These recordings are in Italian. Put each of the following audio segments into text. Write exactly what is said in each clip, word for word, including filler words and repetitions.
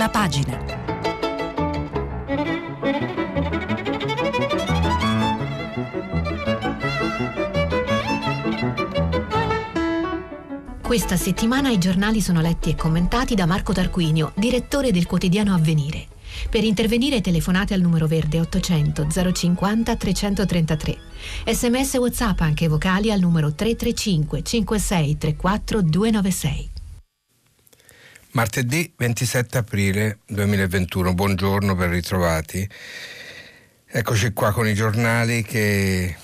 prima pagina. Questa settimana i giornali sono letti e commentati da Marco Tarquinio, direttore del quotidiano Avvenire. Per intervenire telefonate al numero verde ottocento zero cinquanta trecentotrentatré. Sms WhatsApp anche vocali al numero tre tre cinque cinque sei tre quattro due nove sei. Martedì ventisette aprile duemilaventuno, buongiorno, ben ritrovati. Eccoci qua con i giornali che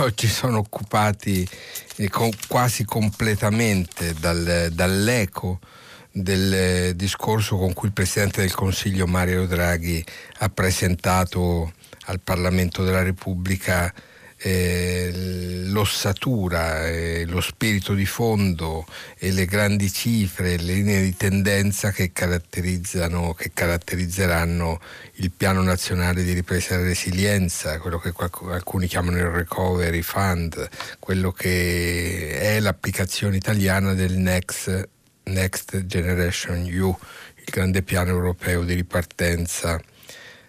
oggi sono occupati quasi completamente dal, dall'eco del discorso con cui il Presidente del Consiglio Mario Draghi ha presentato al Parlamento della Repubblica eh, l'ossatura, eh, lo spirito di fondo e le grandi cifre, le linee di tendenza che caratterizzano, che caratterizzeranno il Piano Nazionale di Ripresa e Resilienza, quello che qualc- alcuni chiamano il Recovery Fund, quello che è l'applicazione italiana del Next Next Generation E U, il grande piano europeo di ripartenza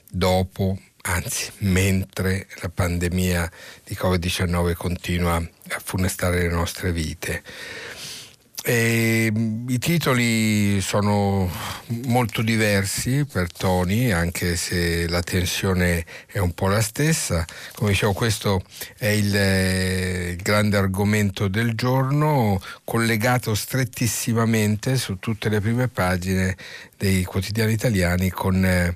dopo, anzi mentre la pandemia di covid diciannove continua a funestare le nostre vite. E i titoli sono molto diversi per toni, anche se la tensione è un po' la stessa. Come dicevo, questo è il, il grande argomento del giorno, collegato strettissimamente su tutte le prime pagine dei quotidiani italiani con,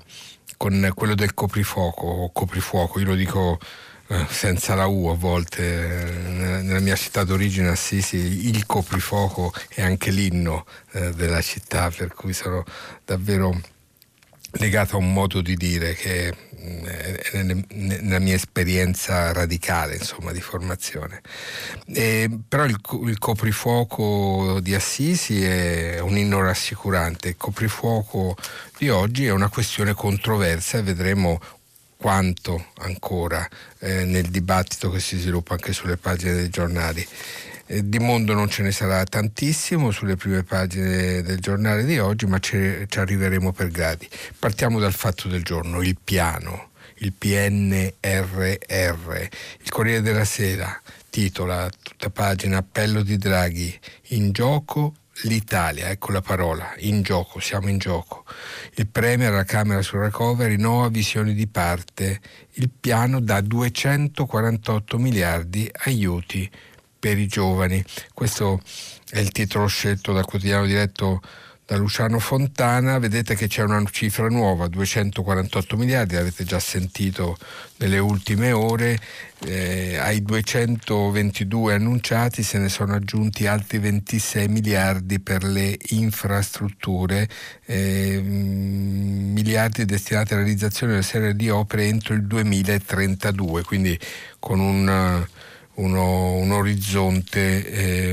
con quello del coprifuoco o coprifuoco. Io lo dico senza la U a volte, nella mia città d'origine Assisi il coprifuoco è anche l'inno eh, della città, per cui sono davvero legato a un modo di dire che è nella mia esperienza radicale, insomma, di formazione. E, però il, il coprifuoco di Assisi è un inno rassicurante. Il coprifuoco di oggi è una questione controversa e vedremo quanto ancora eh, nel dibattito che si sviluppa anche sulle pagine dei giornali. Eh, di mondo non ce ne sarà tantissimo sulle prime pagine del giornale di oggi, ma ci arriveremo per gradi. Partiamo dal fatto del giorno, il piano, il P N R R. Il Corriere della Sera titola, tutta pagina, appello di Draghi, in gioco l'Italia, ecco la parola, in gioco, siamo in gioco. Il Premier alla Camera sul recovery, no a visioni di parte, il piano dà duecentoquarantotto miliardi aiuti per i giovani. Questo è il titolo scelto dal quotidiano diretto da Luciano Fontana. Vedete che c'è una cifra nuova, duecentoquarantotto miliardi, l'avete già sentito nelle ultime ore. Eh, ai duecentoventidue annunciati se ne sono aggiunti altri ventisei miliardi per le infrastrutture, eh, miliardi destinati alla realizzazione di una serie di opere entro il duemilatrentadue, quindi con un Uno, un orizzonte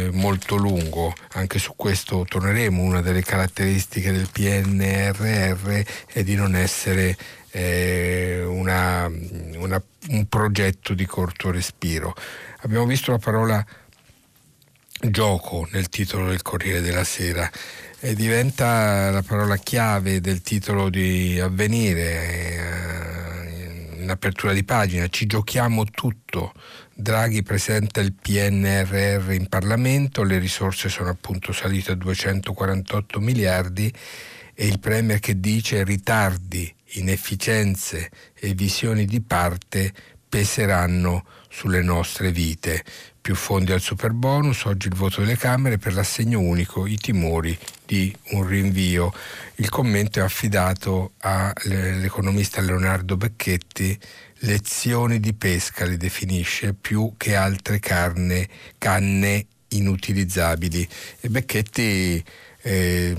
eh, molto lungo. Anche su questo torneremo. Una delle caratteristiche del P N R R è di non essere eh, una, una, un progetto di corto respiro. Abbiamo visto la parola gioco nel titolo del Corriere della Sera e diventa la parola chiave del titolo di Avvenire. Eh, in apertura di pagina, ci giochiamo tutto. Draghi presenta il P N R R in Parlamento, le risorse sono appunto salite a duecentoquarantotto miliardi e il Premier che dice ritardi, inefficienze e visioni di parte peseranno sulle nostre vite. Più fondi al superbonus, oggi il voto delle Camere per l'assegno unico, i timori di un rinvio. Il commento è affidato all'economista Leonardo Becchetti. Lezioni di pesca le definisce, più che altre carne, canne inutilizzabili. E Becchetti eh,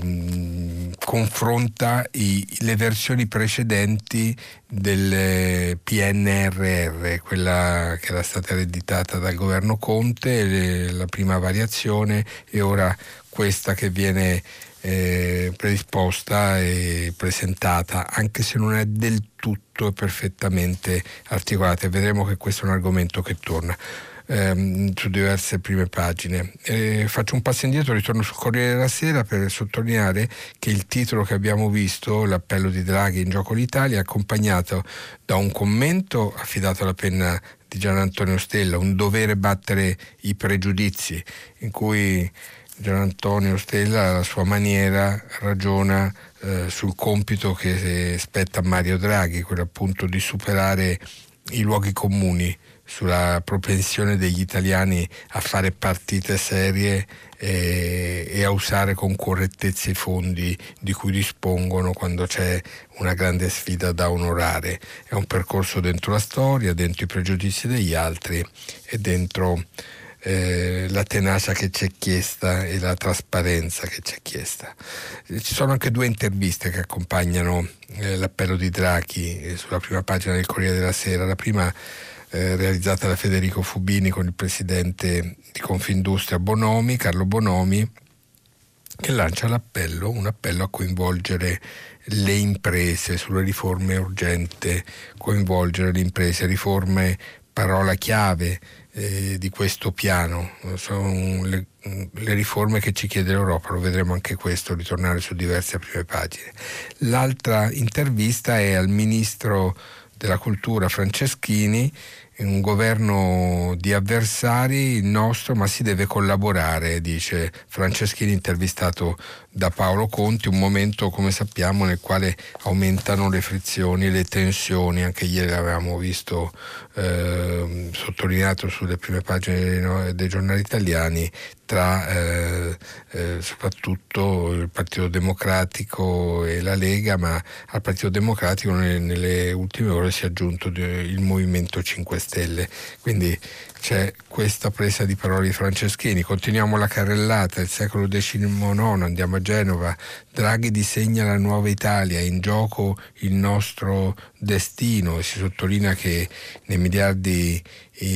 confronta i, le versioni precedenti del P N R R, quella che era stata ereditata dal governo Conte, le, la prima variazione, e ora questa che viene Eh, predisposta e presentata, anche se non è del tutto perfettamente articolata. Vedremo che questo è un argomento che torna. ehm, su diverse prime pagine. Eh, faccio un passo indietro, ritorno sul Corriere della Sera per sottolineare che il titolo che abbiamo visto, l'appello di Draghi in gioco l'Italia, è accompagnato da un commento affidato alla penna di Gian Antonio Stella, un dovere battere i pregiudizi, in cui Gian Antonio Stella, alla sua maniera, ragiona eh, sul compito che spetta a Mario Draghi, quello appunto di superare i luoghi comuni sulla propensione degli italiani a fare partite serie e, e a usare con correttezza i fondi di cui dispongono quando c'è una grande sfida da onorare. È un percorso dentro la storia, dentro i pregiudizi degli altri e dentro Eh, la tenacia che c'è chiesta e la trasparenza che c'è chiesta. Ci sono anche due interviste che accompagnano eh, l'appello di Draghi eh, sulla prima pagina del Corriere della Sera. La prima eh, realizzata da Federico Fubini con il presidente di Confindustria Bonomi, Carlo Bonomi, che lancia l'appello, un appello a coinvolgere le imprese sulle riforme urgenti, coinvolgere le imprese, riforme parola chiave eh, di questo piano. Sono le, le riforme che ci chiede l'Europa, lo vedremo anche questo ritornare su diverse prime pagine. L'altra intervista è al ministro della cultura Franceschini, in un governo di avversari il nostro, ma si deve collaborare, dice Franceschini, intervistato da Paolo Conti, un momento, come sappiamo, nel quale aumentano le frizioni, le tensioni. Anche ieri l'avevamo visto eh, sottolineato sulle prime pagine dei giornali italiani, tra eh, eh, soprattutto il Partito Democratico e la Lega, ma al Partito Democratico nelle, nelle ultime ore si è aggiunto il Movimento cinque Stelle. Quindi c'è questa presa di parole di Franceschini. Continuiamo la carrellata, il secolo decimonono, andiamo a Genova. Draghi disegna la nuova Italia, in gioco il nostro destino, e si sottolinea che nei miliardi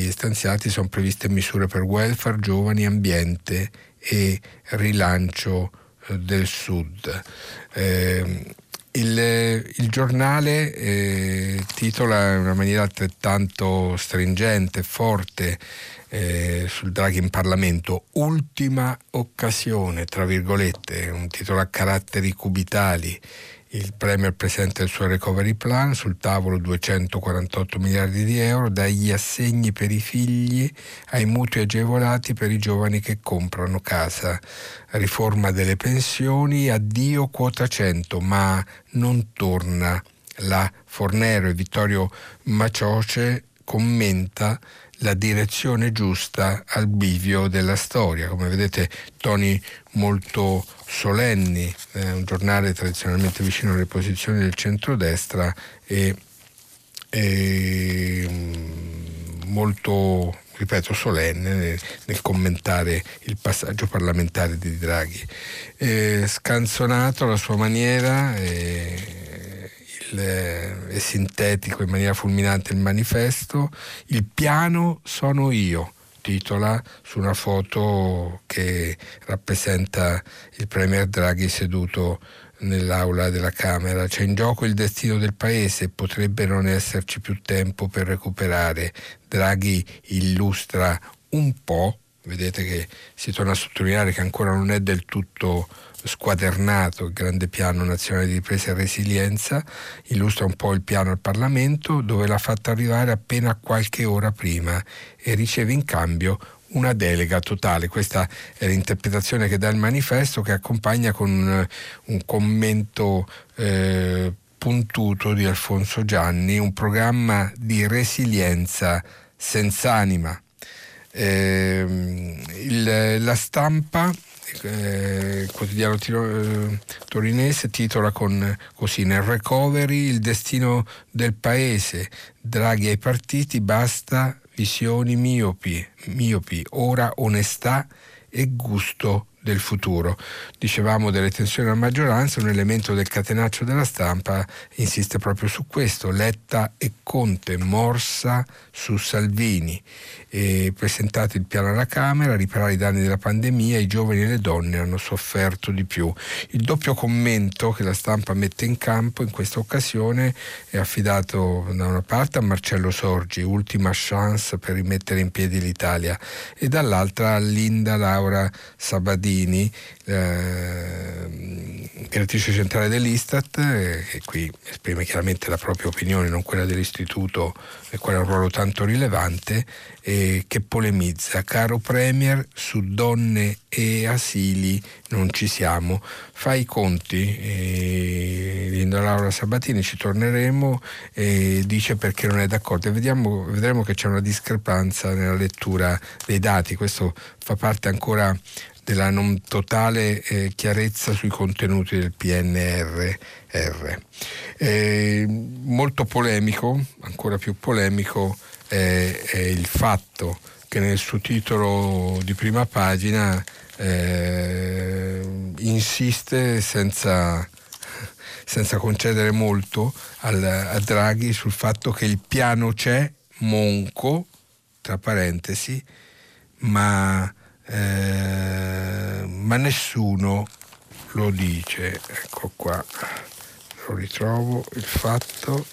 stanziati sono previste misure per welfare, giovani, ambiente e rilancio del Sud. Eh, Il, il giornale eh, titola in una maniera altrettanto stringente, forte, eh, sul Draghi in Parlamento, ultima occasione, tra virgolette, un titolo a caratteri cubitali. Il Premier presenta il suo recovery plan, sul tavolo duecentoquarantotto miliardi di euro, dagli assegni per i figli ai mutui agevolati per i giovani che comprano casa, riforma delle pensioni, addio quota cento, ma non torna la Fornero, e Vittorio Macioce commenta la direzione giusta al bivio della storia. Come vedete, toni molto solenni, eh, un giornale tradizionalmente vicino alle posizioni del centrodestra e, e molto, ripeto, solenne nel, nel commentare il passaggio parlamentare di Draghi. Eh, scanzonato alla sua maniera eh, è sintetico in maniera fulminante il manifesto. Il piano sono io, titola su una foto che rappresenta il Premier Draghi seduto nell'aula della Camera. C'è in gioco il destino del paese, potrebbe non esserci più tempo per recuperare. Draghi illustra un po', vedete che si torna a sottolineare che ancora non è del tutto squadernato il grande piano nazionale di ripresa e resilienza, illustra un po' il piano al Parlamento, dove l'ha fatta arrivare appena qualche ora prima e riceve in cambio una delega totale. Questa è l'interpretazione che dà il manifesto, che accompagna con un commento eh, puntuto di Alfonso Gianni, un programma di resilienza senza anima. Eh, il, la stampa Eh, il quotidiano tiro, eh, torinese titola con così: nel recovery il destino del paese, Draghi ai partiti, basta visioni miopi, miopi, ora onestà e gusto del futuro. Dicevamo delle tensioni alla maggioranza, un elemento del catenaccio della stampa insiste proprio su questo: Letta e Conte, morsa su Salvini, e presentato il piano alla Camera, riparare i danni della pandemia, i giovani e le donne hanno sofferto di più. Il doppio commento che la stampa mette in campo in questa occasione è affidato da una parte a Marcello Sorgi, ultima chance per rimettere in piedi l'Italia, e dall'altra a Linda Laura Sabbadini, eh, direttrice centrale dell'Istat, eh, che qui esprime chiaramente la propria opinione, non quella dell'istituto, e quella ha un ruolo tanto rilevante, eh, che polemizza: caro Premier, su donne e asili non ci siamo. Fa i conti, eh, Linda Laura Sabbadini, ci torneremo, eh, dice perché non è d'accordo, e vediamo, vedremo che c'è una discrepanza nella lettura dei dati. Questo fa parte ancora della non totale eh, chiarezza sui contenuti del P N R R. Eh, molto polemico, ancora più polemico, eh, è il Fatto, che nel suo titolo di prima pagina eh, insiste senza, senza concedere molto al, a Draghi sul fatto che il piano c'è, monco, tra parentesi, ma... Eh, ma nessuno lo dice. Ecco qua, lo ritrovo, il Fatto.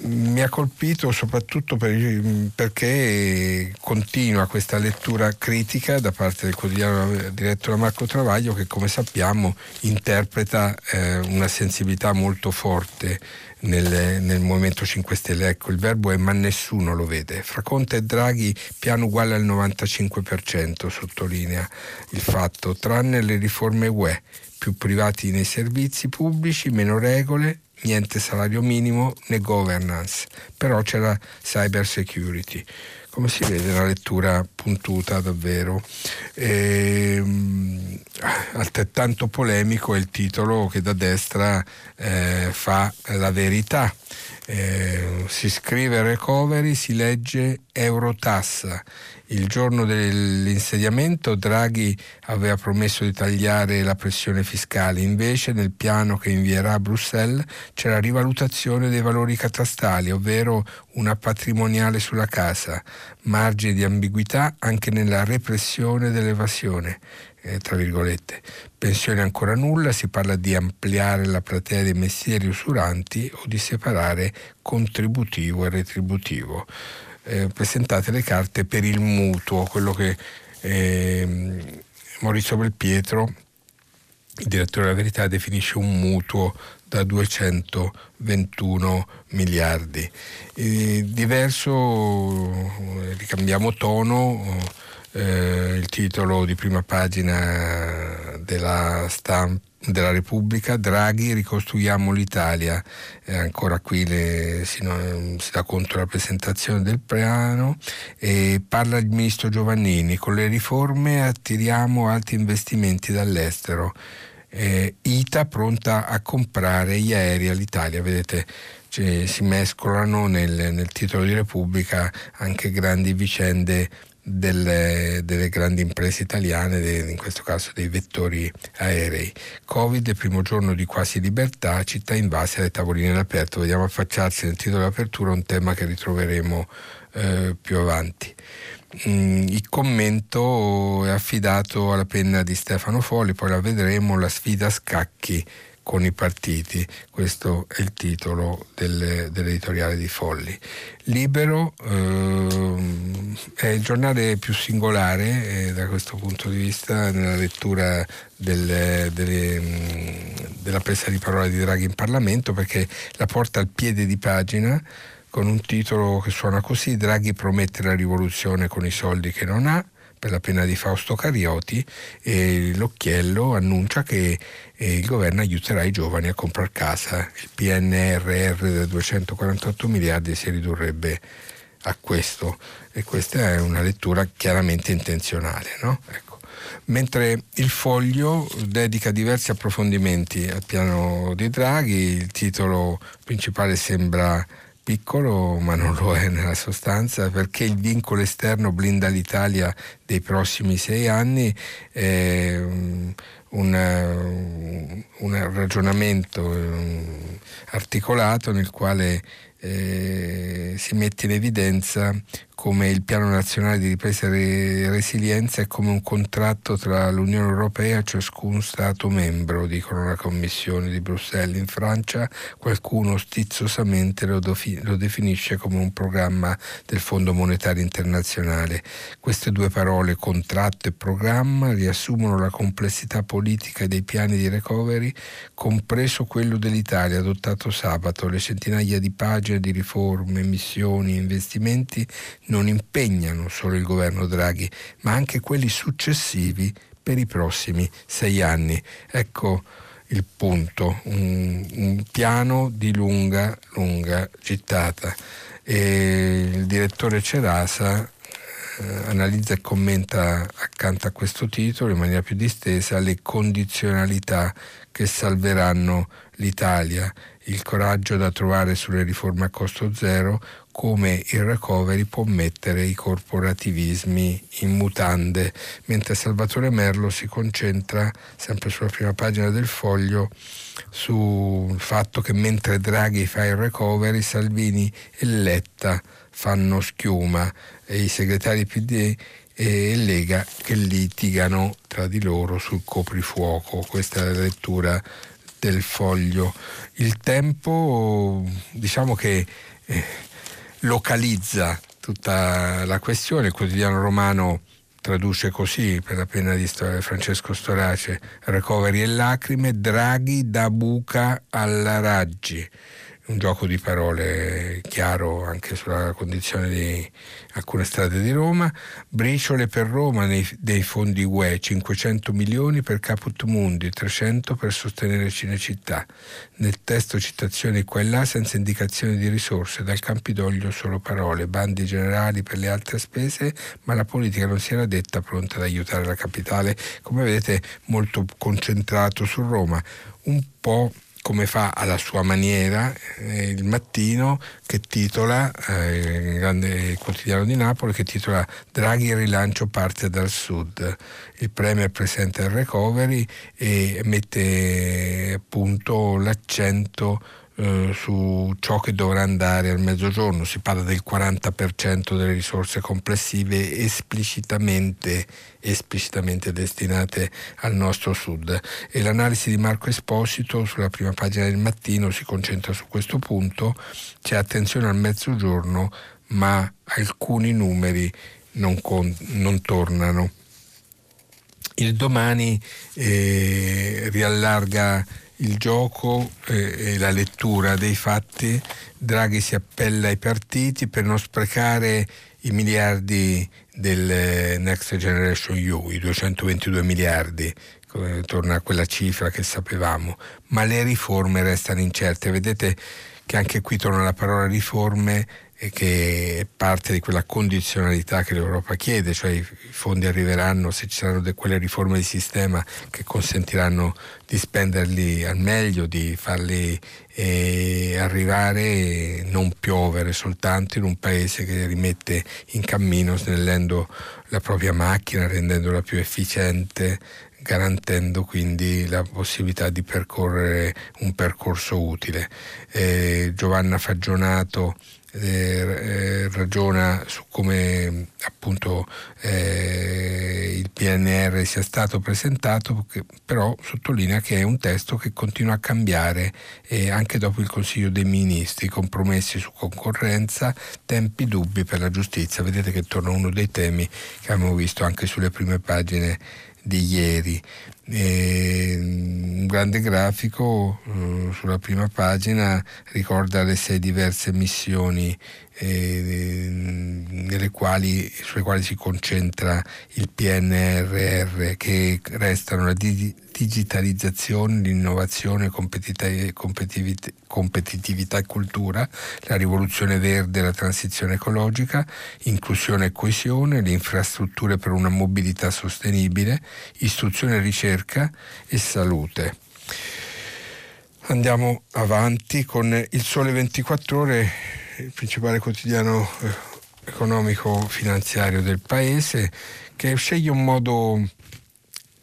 Mi ha colpito soprattutto per, perché continua questa lettura critica da parte del quotidiano diretto da Marco Travaglio, che, come sappiamo, interpreta eh, una sensibilità molto forte nel, nel Movimento cinque Stelle. Ecco, il verbo è ma nessuno lo vede. Fra Conte e Draghi piano uguale al novantacinque per cento, sottolinea il Fatto, tranne le riforme U E, più privati nei servizi pubblici, meno regole, niente salario minimo né governance, però c'è la cyber security. Come si vede, la lettura puntuta davvero. E, altrettanto polemico è il titolo che da destra eh, fa la Verità. Eh, si scrive recovery, si legge Eurotassa. Il giorno dell'insediamento Draghi aveva promesso di tagliare la pressione fiscale, invece nel piano che invierà a Bruxelles c'è la rivalutazione dei valori catastali, ovvero una patrimoniale sulla casa, margine di ambiguità anche nella repressione dell'evasione. Eh, tra virgolette, pensione ancora nulla, si parla di ampliare la platea dei mestieri usuranti o di separare contributivo e retributivo. Eh, presentate le carte per il mutuo, quello che eh, Maurizio Belpietro, il direttore della Verità, definisce un mutuo da duecentoventuno miliardi. Eh, diverso, ricambiamo tono. Eh, il titolo di prima pagina della, stamp- della Repubblica: Draghi, ricostruiamo l'Italia. Eh, ancora qui le, si, no, si dà conto della presentazione del piano, e parla il ministro Giovannini: con le riforme attiriamo altri investimenti dall'estero. Eh, I T A pronta a comprare gli aerei all'Italia. Vedete, cioè, si mescolano nel, nel titolo di Repubblica anche grandi vicende Delle, delle grandi imprese italiane, de, in questo caso dei vettori aerei. Covid, primo giorno di quasi libertà, città invase alle tavoline all'aperto. Vediamo affacciarsi nel titolo dell'apertura un tema che ritroveremo eh, più avanti. Mm, il commento è affidato alla penna di Stefano Folli, poi la vedremo, la sfida a scacchi con i partiti, questo è il titolo del, dell'editoriale di Folli. Libero ehm, è il giornale più singolare eh, da questo punto di vista nella lettura del, delle, della presa di parola di Draghi in Parlamento, perché la porta al piede di pagina con un titolo che suona così: Draghi promette la rivoluzione con i soldi che non ha, per la pena di Fausto Carioti, e l'occhiello annuncia che eh, il governo aiuterà i giovani a comprare casa. Il P N R R da duecentoquarantotto miliardi si ridurrebbe a questo, e questa è una lettura chiaramente intenzionale, no? Ecco. Mentre il Foglio dedica diversi approfondimenti al piano di Draghi, il titolo principale sembra piccolo, ma non lo è nella sostanza, perché il vincolo esterno blinda l'Italia dei prossimi sei anni. È un, un ragionamento articolato nel quale Eh, si mette in evidenza come il piano nazionale di ripresa e resilienza è come un contratto tra l'Unione Europea e ciascun Stato membro, dicono la Commissione di Bruxelles. In Francia qualcuno stizzosamente lo, dofi- lo definisce come un programma del Fondo Monetario Internazionale. Queste due parole, contratto e programma, riassumono la complessità politica dei piani di recovery, compreso quello dell'Italia adottato sabato. Le centinaia di pagine di riforme, missioni, investimenti non impegnano solo il governo Draghi, ma anche quelli successivi per i prossimi sei anni. Ecco il punto, un, un piano di lunga, lunga gittata. E il direttore Cerasa analizza e commenta accanto a questo titolo in maniera più distesa le condizionalità che salveranno l'Italia, il coraggio da trovare sulle riforme a costo zero, come il recovery può mettere i corporativismi in mutande, mentre Salvatore Merlo si concentra sempre sulla prima pagina del Foglio sul fatto che mentre Draghi fa il recovery, Salvini e Letta fanno schiuma e i segretari P D e Lega che litigano tra di loro sul coprifuoco. Questa è la lettura del Foglio. Il Tempo, diciamo che eh, localizza tutta la questione. Il quotidiano romano traduce così, per la penna di Francesco Storace: recovery e lacrime, Draghi da buca alla Raggi. Un gioco di parole chiaro anche sulla condizione di alcune strade di Roma. Briciole per Roma nei, dei fondi U E, cinquecento milioni per Caput Mundi, trecento per sostenere Cinecittà. Nel testo citazioni qua e là senza indicazione di risorse, dal Campidoglio solo parole, bandi generali per le altre spese, ma la politica non si era detta pronta ad aiutare la capitale. Come vedete, molto concentrato su Roma, un po' come fa alla sua maniera eh, il Mattino, che titola, eh, il grande quotidiano di Napoli, che titola Draghi il rilancio parte dal sud. Il Premier presenta il recovery e mette appunto l'accento eh, su ciò che dovrà andare al mezzogiorno. Si parla del quaranta per cento delle risorse complessive esplicitamente esplicitamente destinate al nostro sud, e l'analisi di Marco Esposito sulla prima pagina del Mattino si concentra su questo punto. C'è attenzione al mezzogiorno, ma alcuni numeri non, con, non tornano. Il Domani eh, riallarga il gioco eh, e la lettura dei fatti. Draghi si appella ai partiti per non sprecare i miliardi del Next Generation E U, i duecentoventidue miliardi, torna a quella cifra che sapevamo, ma le riforme restano incerte. Vedete che anche qui torna la parola riforme, che è parte di quella condizionalità che l'Europa chiede, cioè i fondi arriveranno se ci saranno de- quelle riforme di sistema che consentiranno di spenderli al meglio, di farli eh, arrivare e non piovere soltanto in un paese che rimette in cammino, snellendo la propria macchina, rendendola più efficiente, garantendo quindi la possibilità di percorrere un percorso utile. Eh, Giovanna Fagionato Eh, ragiona su come appunto eh, il P N R R sia stato presentato, che però sottolinea che è un testo che continua a cambiare eh, anche dopo il Consiglio dei Ministri, compromessi su concorrenza, tempi dubbi per la giustizia. Vedete che torna uno dei temi che abbiamo visto anche sulle prime pagine di ieri. E un grande grafico eh, sulla prima pagina ricorda le sei diverse missioni eh, nelle quali, sulle quali si concentra il P N R R, che restano la di- digitalizzazione, l'innovazione, competitiv- competitiv- competitività e cultura, la rivoluzione verde, la transizione ecologica, inclusione e coesione, le infrastrutture per una mobilità sostenibile, istruzione e ricerca e salute. Andiamo avanti con il Sole ventiquattro Ore il principale quotidiano economico-finanziario del paese, che sceglie un modo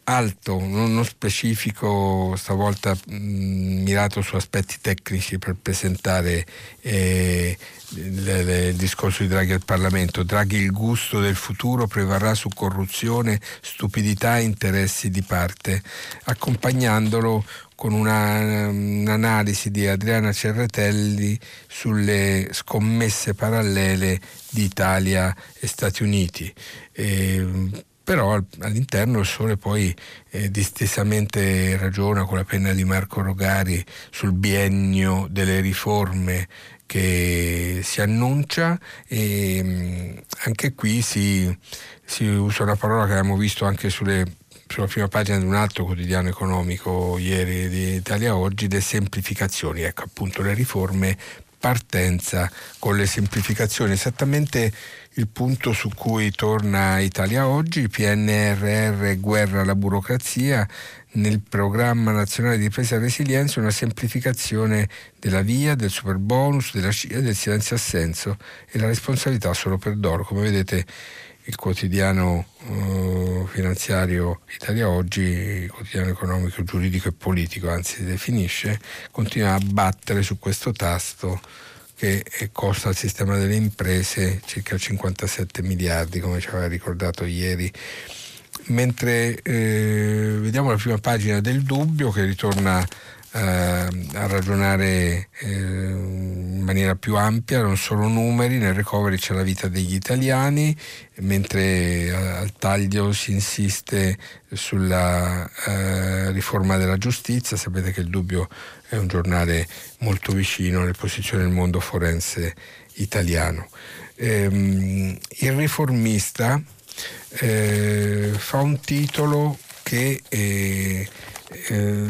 alto, non specifico, stavolta mh, mirato su aspetti tecnici per presentare eh, il discorso di Draghi al Parlamento. Draghi: il gusto del futuro prevarrà su corruzione, stupidità e interessi di parte, accompagnandolo con una, un'analisi di Adriana Cerretelli sulle scommesse parallele di Italia e Stati Uniti. E, però all'interno il Sole poi eh, distesamente ragiona con la penna di Marco Rogari sul biennio delle riforme che si annuncia, e anche qui si, si usa una parola che abbiamo visto anche sulle, sulla prima pagina di un altro quotidiano economico ieri, di Italia Oggi, le semplificazioni. Ecco, appunto, le riforme, partenza con le semplificazioni, esattamente il punto su cui torna Italia Oggi. P N R R, guerra alla burocrazia, nel programma nazionale di ripresa e resilienza una semplificazione della via, del super bonus, della scia, del silenzio assenso e la responsabilità solo per Doro. Come vedete, il quotidiano eh, finanziario Italia Oggi, il quotidiano economico, giuridico e politico, anzi si definisce, continua a battere su questo tasto che costa al sistema delle imprese circa cinquantasette miliardi, come ci aveva ricordato ieri. Mentre eh, vediamo la prima pagina del Dubbio, che ritorna eh, a ragionare eh, in maniera più ampia, non solo numeri. Nel recovery c'è la vita degli italiani, mentre al taglio si insiste sulla eh, riforma della giustizia. Sapete che il Dubbio è un giornale molto vicino alle posizioni del mondo forense italiano. Ehm, il Riformista eh, fa un titolo che eh, eh,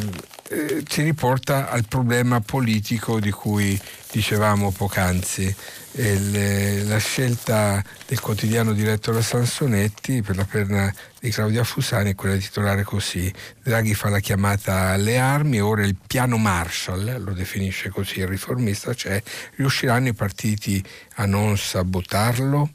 eh, ci riporta al problema politico di cui dicevamo poc'anzi. E le, la scelta del quotidiano diretto da Sansonetti per la penna di Claudia Fusani è quella di titolare così: Draghi fa la chiamata alle armi, ora il piano Marshall, lo definisce così il Riformista, cioè riusciranno i partiti a non sabotarlo?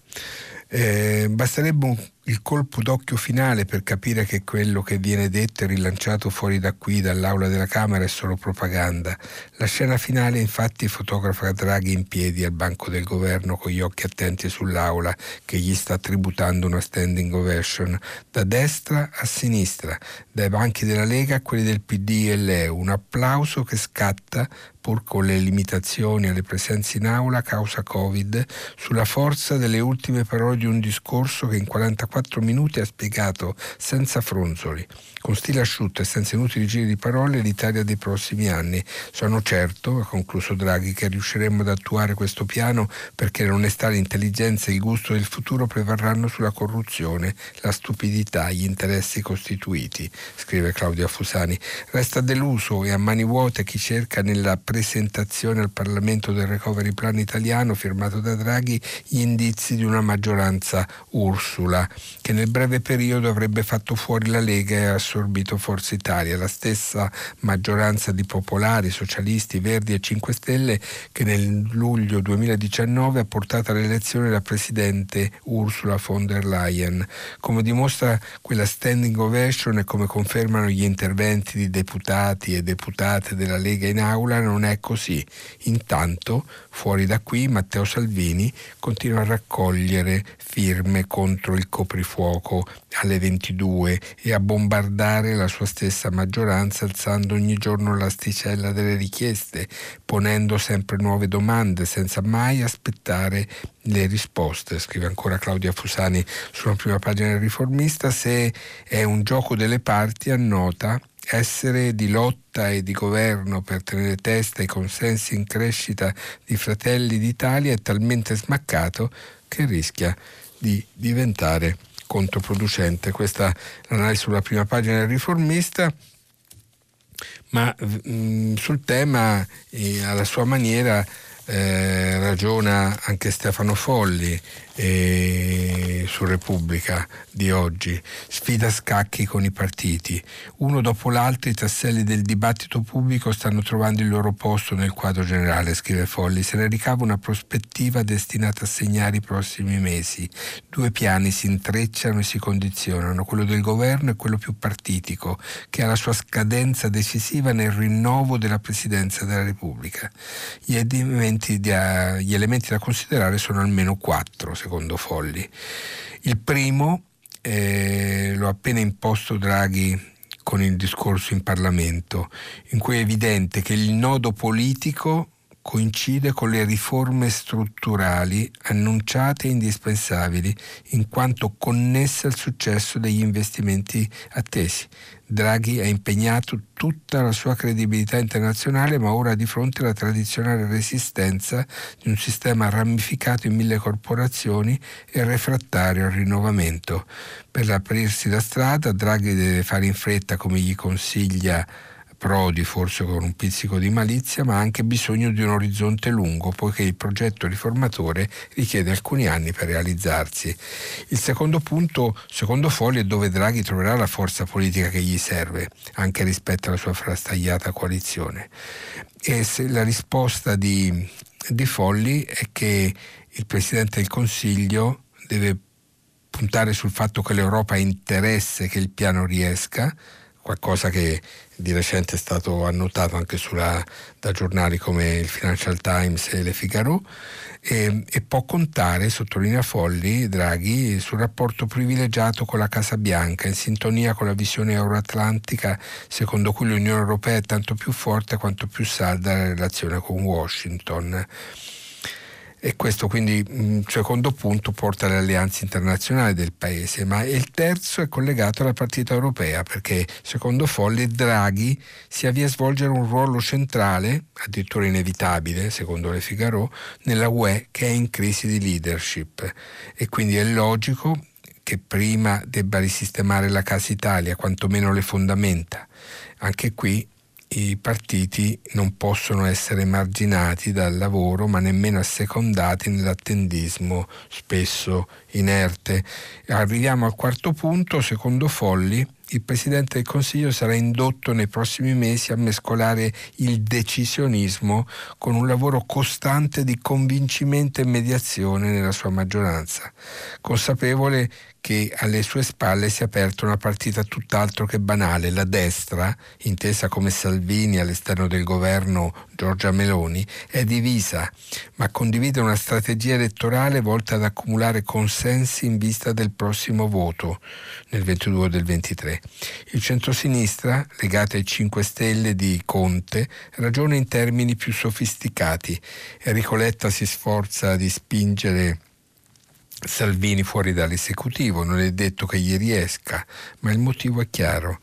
Eh, basterebbe un, il colpo d'occhio finale per capire che quello che viene detto e rilanciato fuori da qui, dall'aula della Camera, è solo propaganda. La scena finale infatti fotografa Draghi in piedi al banco del governo, con gli occhi attenti sull'aula che gli sta tributando una standing ovation da destra a sinistra, dai banchi della Lega a quelli del P D e l'E U, un applauso che scatta, pur con le limitazioni alle presenze in aula a causa Covid, sulla forza delle ultime parole di un discorso che in quarantaquattro minuti ha spiegato senza fronzoli, con stile asciutto e senza inutili giri di parole, l'Italia dei prossimi anni. Sono certo, ha concluso Draghi, che riusciremo ad attuare questo piano, perché l'onestà, l'intelligenza e il gusto del futuro prevarranno sulla corruzione, la stupidità, gli interessi costituiti, scrive Claudia Fusani. Resta deluso e a mani vuote chi cerca nella presentazione al Parlamento del recovery plan italiano firmato da Draghi gli indizi di una maggioranza Ursula, che nel breve periodo avrebbe fatto fuori la Lega e assorbito Forza Italia, la stessa maggioranza di popolari, socialisti, verdi e cinque Stelle che nel luglio duemiladiciannove ha portato all'elezione la presidente Ursula von der Leyen, come dimostra quella standing ovation e come confermano gli interventi di deputati e deputate della Lega in aula. Non è così. Intanto, fuori da qui, Matteo Salvini continua a raccogliere firme contro il coprifuoco alle ventidue e a bombardare la sua stessa maggioranza, alzando ogni giorno l'asticella delle richieste, ponendo sempre nuove domande senza mai aspettare le risposte, scrive ancora Claudia Fusani sulla prima pagina del Riformista. Se è un gioco delle parti, annota, essere di lotta e di governo per tenere testa ai consensi in crescita di Fratelli d'Italia è talmente smaccato che rischia di diventare controproducente. Questa è l'analisi sulla prima pagina del Riformista. Ma mh, sul tema, eh, alla sua maniera, eh, ragiona anche Stefano Folli, eh, su Repubblica di oggi, sfida a scacchi con i partiti, uno dopo l'altro i tasselli del dibattito pubblico stanno trovando il loro posto nel quadro generale, scrive Folli, se ne ricava una prospettiva destinata a segnare i prossimi mesi, due piani si intrecciano e si condizionano, quello del governo e quello più partitico, che ha la sua scadenza decisiva nel rinnovo della Presidenza della Repubblica. Gli elementi da, gli elementi da considerare sono almeno quattro, secondo Folli. Il primo, eh, lo ha appena imposto Draghi con il discorso in Parlamento, in cui è evidente che il nodo politico coincide con le riforme strutturali annunciate e indispensabili, in quanto connesse al successo degli investimenti attesi. Draghi ha impegnato tutta la sua credibilità internazionale, ma ora ha di fronte alla tradizionale resistenza di un sistema ramificato in mille corporazioni e refrattario al rinnovamento. Per aprirsi la strada, Draghi deve fare in fretta, come gli consiglia Prodi, forse con un pizzico di malizia, ma ha anche bisogno di un orizzonte lungo, poiché il progetto riformatore richiede alcuni anni per realizzarsi. Il secondo punto, secondo Folli, è dove Draghi troverà la forza politica che gli serve, anche rispetto alla sua frastagliata coalizione. E se la risposta di, di Folli è che il Presidente del Consiglio deve puntare sul fatto che l'Europa ha interesse che il piano riesca, qualcosa che di recente è stato annotato anche sulla, da giornali come il Financial Times e Le Figaro, e, e può contare, sottolinea Folli, Draghi, sul rapporto privilegiato con la Casa Bianca, in sintonia con la visione euroatlantica secondo cui l'Unione Europea è tanto più forte quanto più salda la relazione con Washington. E questo quindi, secondo punto, porta alle alleanze internazionali del paese, ma il terzo è collegato alla partita europea, perché secondo Folli Draghi si avvia a svolgere un ruolo centrale, addirittura inevitabile secondo Le Figaro, nella U E che è in crisi di leadership, e quindi è logico che prima debba risistemare la Casa Italia, quantomeno le fondamenta. Anche qui i partiti non possono essere emarginati dal lavoro, ma nemmeno assecondati nell'attendismo spesso inerte. Arriviamo al quarto punto, secondo Folli, il Presidente del Consiglio sarà indotto nei prossimi mesi a mescolare il decisionismo con un lavoro costante di convincimento e mediazione nella sua maggioranza, consapevole che alle sue spalle si è aperta una partita tutt'altro che banale, la destra, intesa come Salvini all'esterno del governo Giorgia Meloni, è divisa, ma condivide una strategia elettorale volta ad accumulare consensi in vista del prossimo voto, nel ventidue o del ventitré. Il centrosinistra, legato ai cinque Stelle di Conte, ragiona in termini più sofisticati. Enrico Letta si sforza di spingere Salvini fuori dall'esecutivo, non è detto che gli riesca, ma il motivo è chiaro.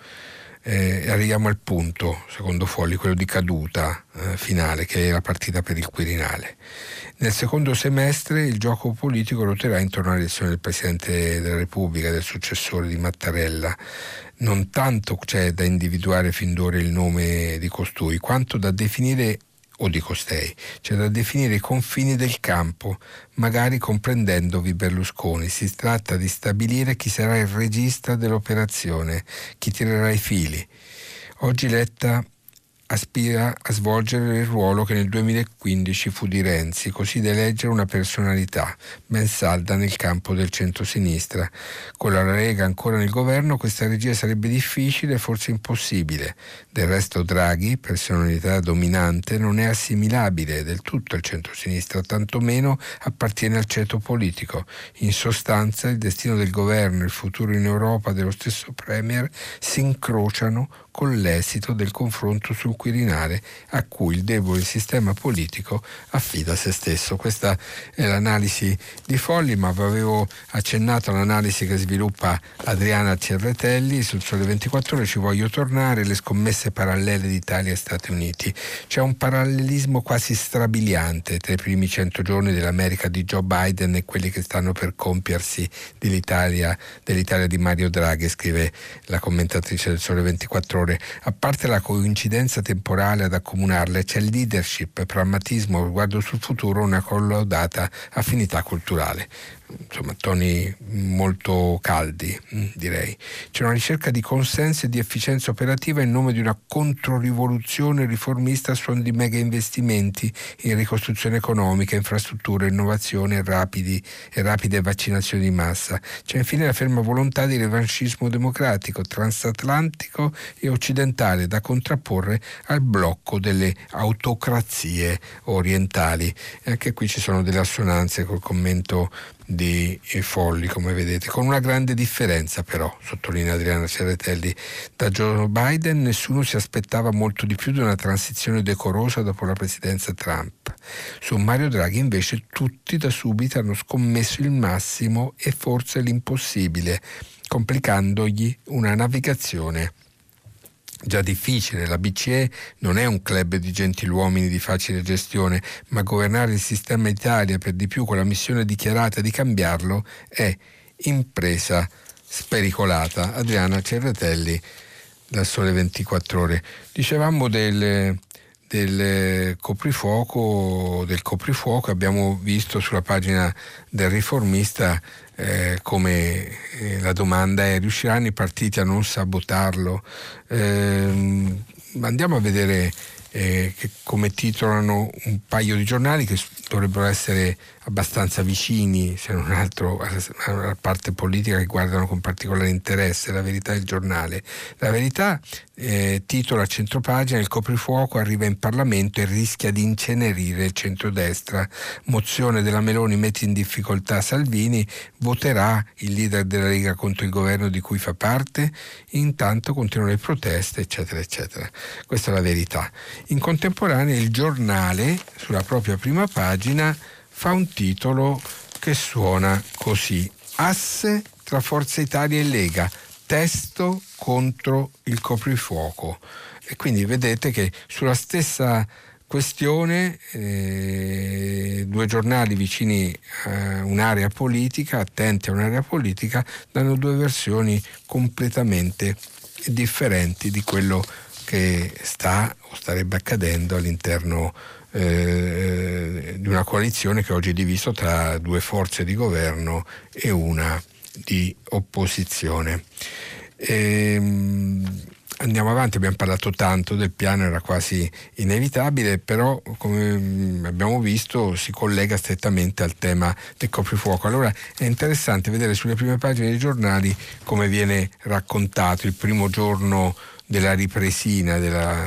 Eh, arriviamo al punto, secondo Folli, quello di caduta eh, finale, che è la partita per il Quirinale. Nel secondo semestre il gioco politico roterà intorno all'elezione del Presidente della Repubblica, del successore di Mattarella. Non tanto c'è da individuare fin d'ora il nome di costui, quanto da definire o di costei, c'è da definire i confini del campo, magari comprendendovi Berlusconi. Si tratta di stabilire chi sarà il regista dell'operazione, chi tirerà i fili. Oggi Letta aspira a svolgere il ruolo che nel duemilaquindici fu di Renzi, così da eleggere una personalità ben salda nel campo del centrosinistra. Con la Lega ancora nel governo questa regia sarebbe difficile, forse impossibile. Del resto Draghi, personalità dominante, non è assimilabile del tutto al centrosinistra, tantomeno appartiene al ceto politico. In sostanza il destino del governo e il futuro in Europa dello stesso Premier si incrociano con l'esito del confronto sul Quirinale, a cui il debole sistema politico affida se stesso. Questa è l'analisi di Folli, ma vi avevo accennato all'analisi che sviluppa Adriana Cerretelli sul Sole ventiquattro Ore. Ci voglio tornare, le scommesse parallele d'Italia e Stati Uniti. C'è un parallelismo quasi strabiliante tra i primi cento giorni dell'America di Joe Biden e quelli che stanno per compiersi dell'Italia, dell'Italia di Mario Draghi, scrive la commentatrice del Sole ventiquattro Ore ore. A parte la coincidenza temporale ad accomunarle, c'è leadership, pragmatismo, guardo sul futuro, una collaudata affinità culturale. Insomma, toni molto caldi, direi. C'è una ricerca di consenso e di efficienza operativa in nome di una controrivoluzione riformista a suon di mega investimenti in ricostruzione economica, infrastrutture, innovazione e rapidi e rapide vaccinazioni di massa. C'è infine la ferma volontà di revanchismo democratico, transatlantico e occidentale, da contrapporre al blocco delle autocrazie orientali. E anche qui ci sono delle assonanze col commento di Folli, come vedete, con una grande differenza però, sottolinea Adriana Cerretelli. Da Joe Biden nessuno si aspettava molto di più di una transizione decorosa dopo la presidenza Trump. Su Mario Draghi invece tutti da subito hanno scommesso il massimo e forse l'impossibile, complicandogli una navigazione già difficile. La B C E non è un club di gentiluomini di facile gestione, ma governare il sistema Italia, per di più con la missione dichiarata di cambiarlo, è impresa spericolata. Adriana Cerretelli, da Sole ventiquattro Ore. Dicevamo del, del coprifuoco, del coprifuoco, abbiamo visto sulla pagina del Riformista Eh, come eh, la domanda è: riusciranno i partiti a non sabotarlo? Eh, andiamo a vedere eh, che, come titolano un paio di giornali che dovrebbero essere abbastanza vicini, se non altro alla parte politica, che guardano con particolare interesse. La Verità e il Giornale. La Verità eh, titola a centropagina: il coprifuoco arriva in Parlamento e rischia di incenerire il centrodestra. Mozione della Meloni mette in difficoltà Salvini. Voterà il leader della Lega contro il governo di cui fa parte? Intanto continuano le proteste, eccetera eccetera. Questa è la Verità. In contemporanea il Giornale, sulla propria prima pagina, fa un titolo che suona così: asse tra Forza Italia e Lega, testo contro il coprifuoco. E quindi vedete che sulla stessa questione eh, due giornali vicini a un'area politica, attenti a un'area politica, danno due versioni completamente differenti di quello che sta o starebbe accadendo all'interno Eh, di una coalizione che oggi è divisa tra due forze di governo e una di opposizione. Ehm, andiamo avanti, abbiamo parlato tanto del piano, era quasi inevitabile, però come abbiamo visto si collega strettamente al tema del coprifuoco. Allora è interessante vedere sulle prime pagine dei giornali come viene raccontato il primo giorno della ripresina della,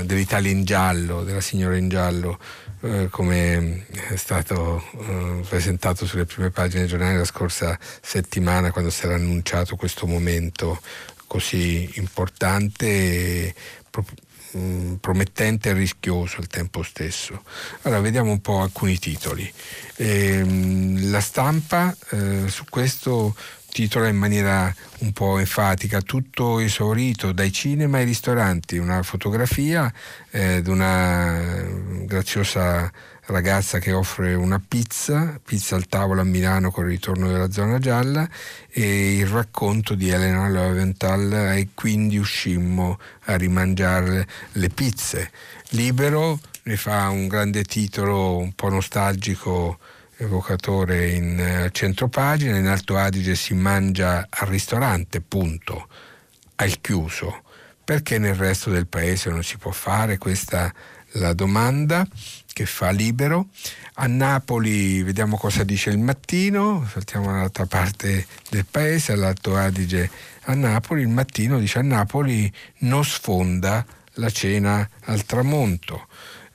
eh, dell'Italia in giallo, della signora in giallo, eh, come è stato eh, presentato sulle prime pagine dei giornali la scorsa settimana, quando si era annunciato questo momento così importante e pro- mh, promettente e rischioso al tempo stesso. Allora vediamo un po' alcuni titoli. Ehm, la Stampa eh, su questo titola in maniera un po' enfatica: tutto esaurito dai cinema ai ristoranti. Una fotografia eh, di una graziosa ragazza che offre una pizza, pizza al tavolo a Milano con il ritorno della zona gialla, e il racconto di Elena Löwenthal: e quindi uscimmo a rimangiare le pizze. Libero ne fa un grande titolo un po' nostalgico, evocatore, in centropagina: in Alto Adige si mangia al ristorante, punto, al chiuso, perché nel resto del paese non si può fare? Questa la domanda che fa Libero. A Napoli vediamo cosa dice il Mattino, saltiamo all'altra parte del paese, all'Alto Adige, a Napoli. Il Mattino dice: a Napoli non sfonda la cena al tramonto.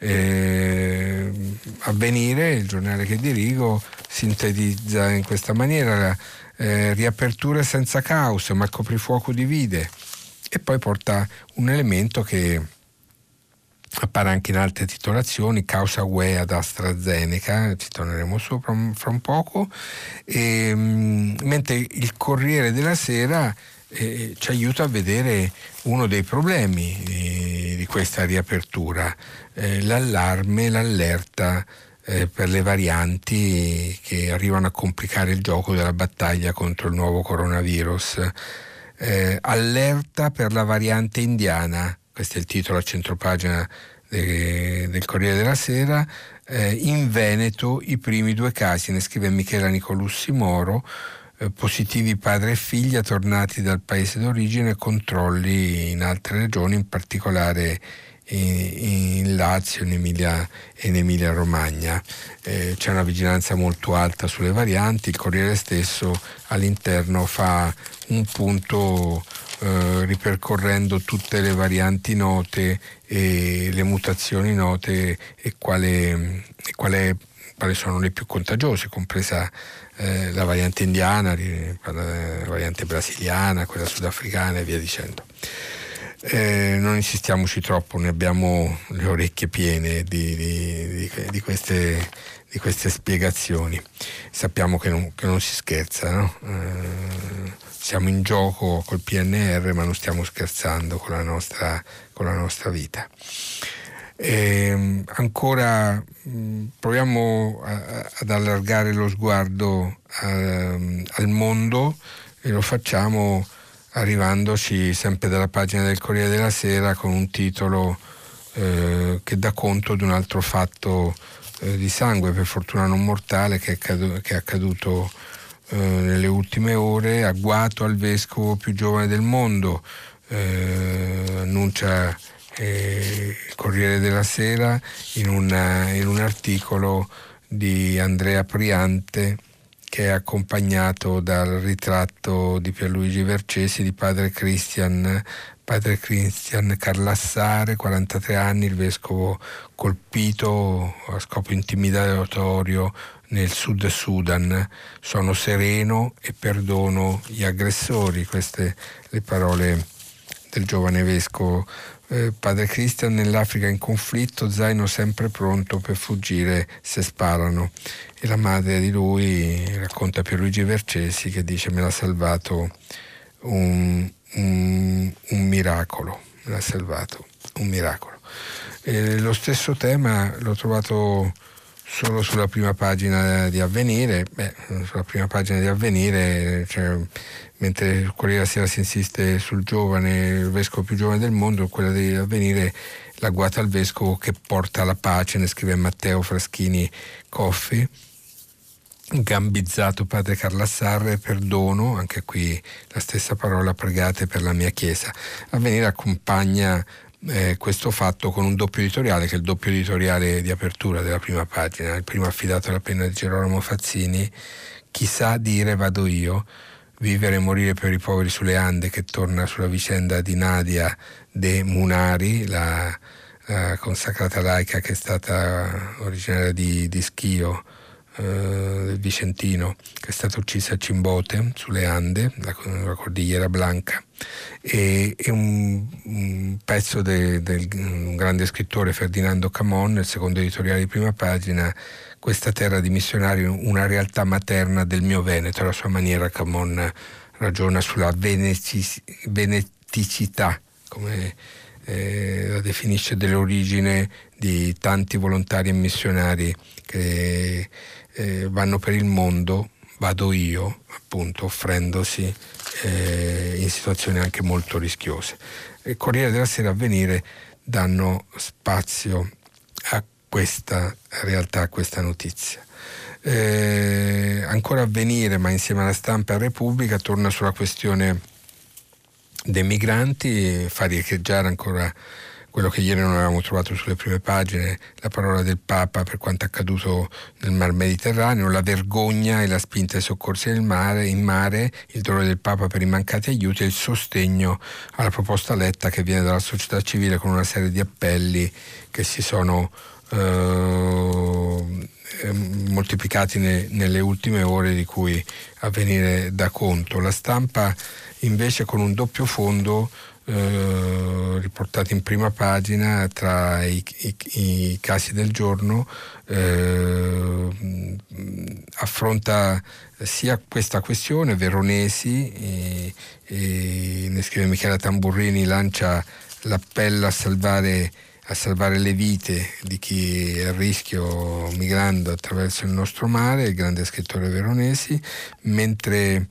Eh, Avvenire, il giornale che dirigo, sintetizza in questa maniera: eh, riaperture senza caos, ma il coprifuoco divide. E poi porta un elemento che appare anche in altre titolazioni: causa U E ad AstraZeneca, ci torneremo sopra fra un poco. E, mentre il Corriere della Sera eh, ci aiuta a vedere uno dei problemi di, di questa riapertura, eh, l'allarme, l'allerta eh, per le varianti che arrivano a complicare il gioco della battaglia contro il nuovo coronavirus. eh, allerta per la variante indiana, questo è il titolo a centropagina de, del Corriere della Sera. Eh, in Veneto i primi due casi, ne scrive Michela Nicolussi Moro, eh, positivi padre e figlia tornati dal paese d'origine, controlli in altre regioni, in particolare in, in Lazio, in Emilia, in Emilia Romagna. Eh, c'è una vigilanza molto alta sulle varianti. Il Corriere stesso all'interno fa un punto eh, ripercorrendo tutte le varianti note e le mutazioni note e quale, e quale, quali sono le più contagiose, compresa eh, la variante indiana, la variante brasiliana, quella sudafricana e via dicendo. Eh, non insistiamoci troppo, ne abbiamo le orecchie piene di, di, di, queste, di queste spiegazioni. Sappiamo che non, che non si scherza, no? Eh, siamo in gioco col P N R, ma non stiamo scherzando con la nostra, con la nostra vita. Eh, ancora mh, proviamo a, ad allargare lo sguardo a, al mondo, e lo facciamo arrivandoci sempre dalla pagina del Corriere della Sera con un titolo eh, che dà conto di un altro fatto eh, di sangue, per fortuna non mortale, che è, accadu- che è accaduto eh, nelle ultime ore. Agguato al vescovo più giovane del mondo, eh, annuncia eh, il Corriere della Sera in, una, in un articolo di Andrea Priante, che è accompagnato dal ritratto di Pierluigi Vercesi di padre Christian, padre Christian Carlassare, quarantatré anni, il vescovo colpito a scopo intimidatorio nel Sud Sudan. Sono sereno e perdono gli aggressori, queste le parole del giovane vescovo. Eh, padre Christian, nell'Africa in conflitto, zaino sempre pronto per fuggire se sparano. E la madre di lui racconta Pierluigi Vercesi che dice: me l'ha salvato un, un, un miracolo, me l'ha salvato un miracolo. Eh, lo stesso tema l'ho trovato solo sulla prima pagina di Avvenire. Beh, sulla prima pagina di Avvenire, cioè, mentre il Corriere della Sera si insiste sul giovane, il vescovo più giovane del mondo, quella di Avvenire, l'agguato al vescovo che porta la pace, ne scrive Matteo Fraschini Coffi. Gambizzato padre Carlassarre, perdono, anche qui la stessa parola, pregate per la mia chiesa. Avvenire accompagna Eh, questo fatto con un doppio editoriale, che è il doppio editoriale di apertura della prima pagina, il primo affidato alla penna di Gerolamo Fazzini, chissà dire vado io, vivere e morire per i poveri sulle Ande, che torna sulla vicenda di Nadia De Munari, la, la consacrata laica che è stata originaria di, di Schio, del eh, Vicentino, che è stata uccisa a Cimbote sulle Ande, la, la Cordigliera Blanca. E, e un, un pezzo del de, un grande scrittore, Ferdinando Camon, nel secondo editoriale di prima pagina, questa terra di missionari, una realtà materna del mio Veneto. Alla sua maniera Camon ragiona sulla venetici, veneticità, come eh, la definisce, dell'origine di tanti volontari e missionari che eh, vanno per il mondo, vado io, appunto, offrendosi eh, in situazioni anche molto rischiose. Il Corriere della Sera e Avvenire danno spazio a questa realtà, a questa notizia. Eh, ancora Avvenire, ma insieme alla Stampa e Repubblica, torna sulla questione dei migranti, fa riecheggiare ancora quello che ieri non avevamo trovato sulle prime pagine, la parola del Papa per quanto accaduto nel Mar Mediterraneo, la vergogna e la spinta ai soccorsi nel mare, in mare, il dolore del Papa per i mancati aiuti e il sostegno alla proposta Letta che viene dalla società civile con una serie di appelli che si sono eh, moltiplicati ne, nelle ultime ore, di cui Avvenire dà conto. La Stampa invece con un doppio fondo, Eh, riportati in prima pagina tra i, i, i casi del giorno, eh, affronta sia questa questione, Veronesi, e, e, ne scrive Michela Tamburrini, lancia l'appello a salvare, a salvare le vite di chi è a rischio migrando attraverso il nostro mare, il grande scrittore Veronesi, mentre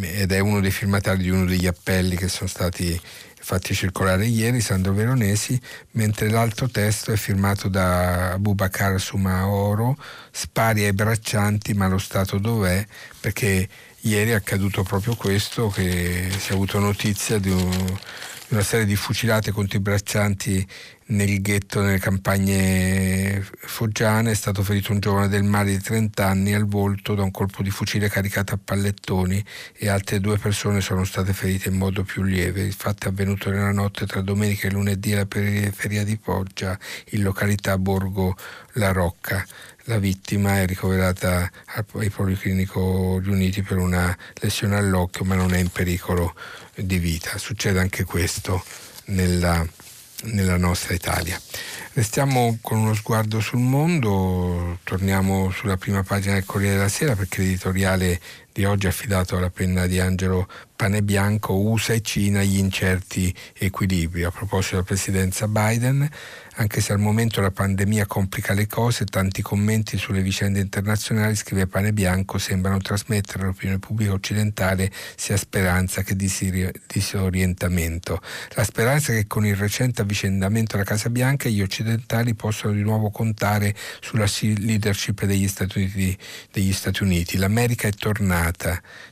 ed è uno dei firmatari di uno degli appelli che sono stati fatti circolare ieri, Sandro Veronesi, mentre l'altro testo è firmato da Abubakar Sumaoro, spari ai braccianti ma lo Stato dov'è? Perché ieri è accaduto proprio questo, che si è avuto notizia di un, una serie di fucilate contro i braccianti nel ghetto, nelle campagne foggiane. È stato ferito un giovane del Mare di trenta anni al volto da un colpo di fucile caricato a pallettoni e altre due persone sono state ferite in modo più lieve. Il fatto è avvenuto nella notte tra domenica e lunedì alla periferia di Foggia, in località Borgo La Rocca. La vittima è ricoverata al Policlinico Riuniti per una lesione all'occhio, ma non è in pericolo di vita. Succede anche questo nella, nella nostra Italia. Restiamo con uno sguardo sul mondo, torniamo sulla prima pagina del Corriere della Sera, perché l'editoriale di oggi è affidato alla penna di Angelo Panebianco, U S A e Cina, gli incerti equilibri. A proposito della presidenza Biden, anche se al momento la pandemia complica le cose, tanti commenti sulle vicende internazionali, scrive Panebianco, sembrano trasmettere all'opinione pubblica occidentale sia speranza che disorientamento. La speranza è che con il recente avvicendamento alla Casa Bianca gli occidentali possano di nuovo contare sulla leadership degli Stati Uniti. Degli Stati Uniti. L'America è tornata.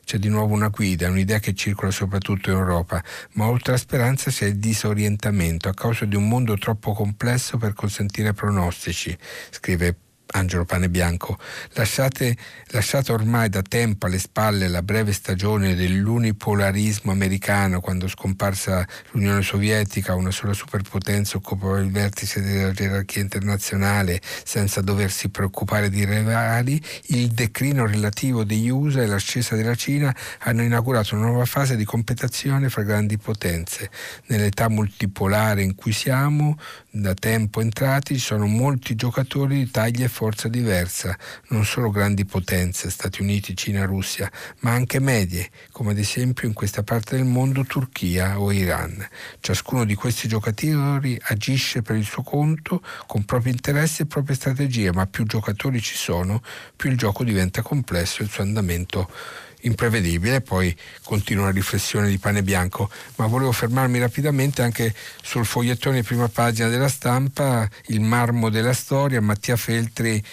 C'è di nuovo una guida, un'idea che circola soprattutto in Europa, ma oltre a speranza c'è il disorientamento a causa di un mondo troppo complesso per consentire pronostici, scrive Angelo Panebianco. Lasciate, lasciate ormai da tempo alle spalle la breve stagione dell'unipolarismo americano, quando scomparsa l'Unione Sovietica una sola superpotenza occupava il vertice della gerarchia internazionale senza doversi preoccupare di rivali. Il declino relativo degli U S A e l'ascesa della Cina hanno inaugurato una nuova fase di competizione fra grandi potenze. Nell'età multipolare in cui siamo da tempo entrati ci sono molti giocatori di taglia e forza diversa, non solo grandi potenze, Stati Uniti, Cina, Russia, ma anche medie, come ad esempio in questa parte del mondo Turchia o Iran. Ciascuno di questi giocatori agisce per il suo conto, con propri interessi e proprie strategie, ma più giocatori ci sono, più il gioco diventa complesso e il suo andamento imprevedibile. Poi continua la riflessione di Panebianco, ma volevo fermarmi rapidamente anche sul fogliettone prima pagina della Stampa, il marmo della storia. Mattia Feltri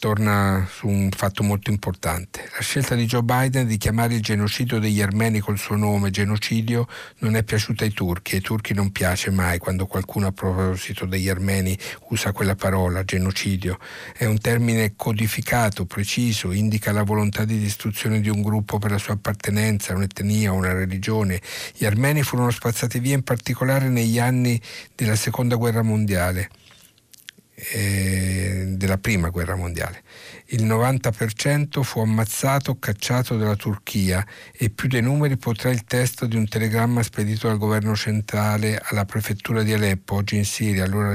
torna su un fatto molto importante. La scelta di Joe Biden di chiamare il genocidio degli armeni col suo nome, genocidio, non è piaciuta ai turchi. Ai turchi non piace mai quando qualcuno a proposito degli armeni usa quella parola, genocidio. È un termine codificato, preciso, indica la volontà di distruzione di un gruppo per la sua appartenenza, un'etnia o una religione. Gli armeni furono spazzati via in particolare negli anni della Seconda Guerra Mondiale. Della prima guerra mondiale il novanta per cento fu ammazzato o cacciato dalla Turchia, e più dei numeri potrà il testo di un telegramma spedito dal governo centrale alla prefettura di Aleppo, oggi in Siria, allora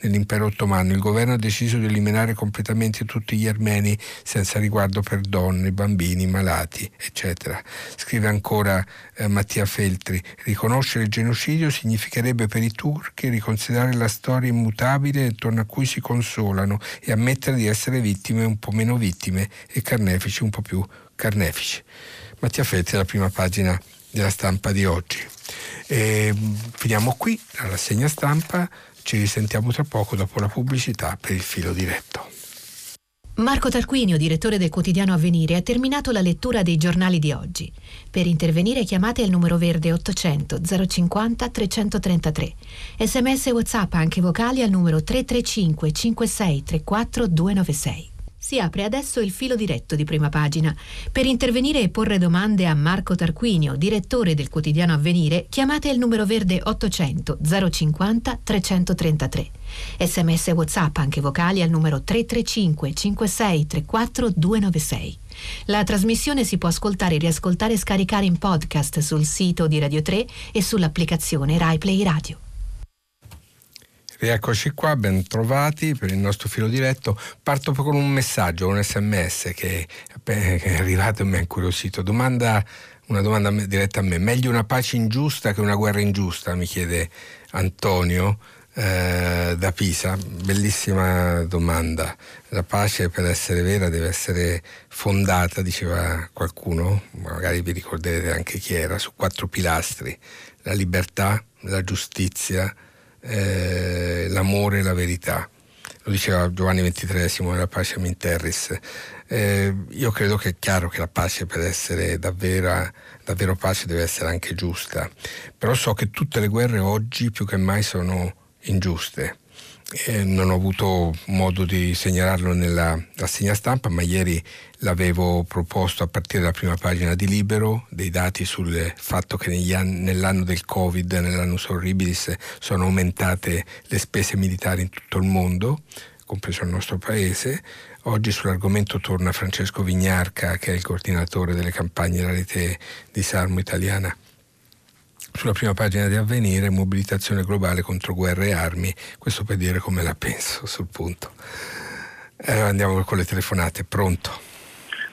nell'impero ottomano. Il governo ha deciso di eliminare completamente tutti gli armeni senza riguardo per donne, bambini, malati, eccetera. Scrive ancora eh, Mattia Feltri, riconoscere il genocidio significherebbe per i turchi riconsiderare la storia immutabile intorno a cui si consolano e ammettere di essere vittime un po' meno vittime e carnefici un po' più carnefici. Mattia Feltri, la prima pagina della Stampa di oggi. E finiamo qui la rassegna stampa, ci risentiamo tra poco dopo la pubblicità per il filo diretto. Marco Tarquinio, direttore del quotidiano Avvenire, ha terminato la lettura dei giornali di oggi. Per intervenire chiamate il numero verde ottocento zero cinquanta trecentotrentatré. Sms e WhatsApp anche vocali al numero tre tre cinque cinque sei tre quattro due nove sei. Si apre adesso il filo diretto di prima pagina. Per intervenire e porre domande a Marco Tarquinio, direttore del quotidiano Avvenire, chiamate il numero verde ottocento zero cinquanta trecentotrentatré. Sms e WhatsApp anche vocali al numero tre tre cinque cinque sei tre quattro due nove sei. La trasmissione si può ascoltare, riascoltare e scaricare in podcast sul sito di Radio tre e sull'applicazione Rai Play Radio. Rieccoci qua, ben trovati per il nostro filo diretto. Parto con un messaggio, un sms che è arrivato e mi ha incuriosito. Domanda, una domanda diretta a me: meglio una pace ingiusta che una guerra ingiusta? Mi chiede Antonio eh, da Pisa. Bellissima domanda. La pace, per essere vera, deve essere fondata, diceva qualcuno, magari vi ricorderete anche chi era, su quattro pilastri: la libertà, la giustizia, eh, l'amore e la verità. Lo diceva Giovanni ventitreesimo nella Pace in Terris. Eh, io credo che è chiaro che la pace, per essere davvero, davvero pace, deve essere anche giusta, però so che tutte le guerre oggi più che mai sono ingiuste. Eh, non ho avuto modo di segnalarlo nella rassegna stampa, ma ieri l'avevo proposto a partire dalla prima pagina di Libero, dei dati sul fatto che negli anni, nell'anno del Covid, nell'annus horribilis, sono aumentate le spese militari in tutto il mondo, compreso il nostro paese. Oggi sull'argomento torna Francesco Vignarca, che è il coordinatore delle campagne della rete Disarmo Italiana. Sulla prima pagina di Avvenire, mobilitazione globale contro guerre e armi. Questo per dire come la penso sul punto. Eh, andiamo con le telefonate. Pronto?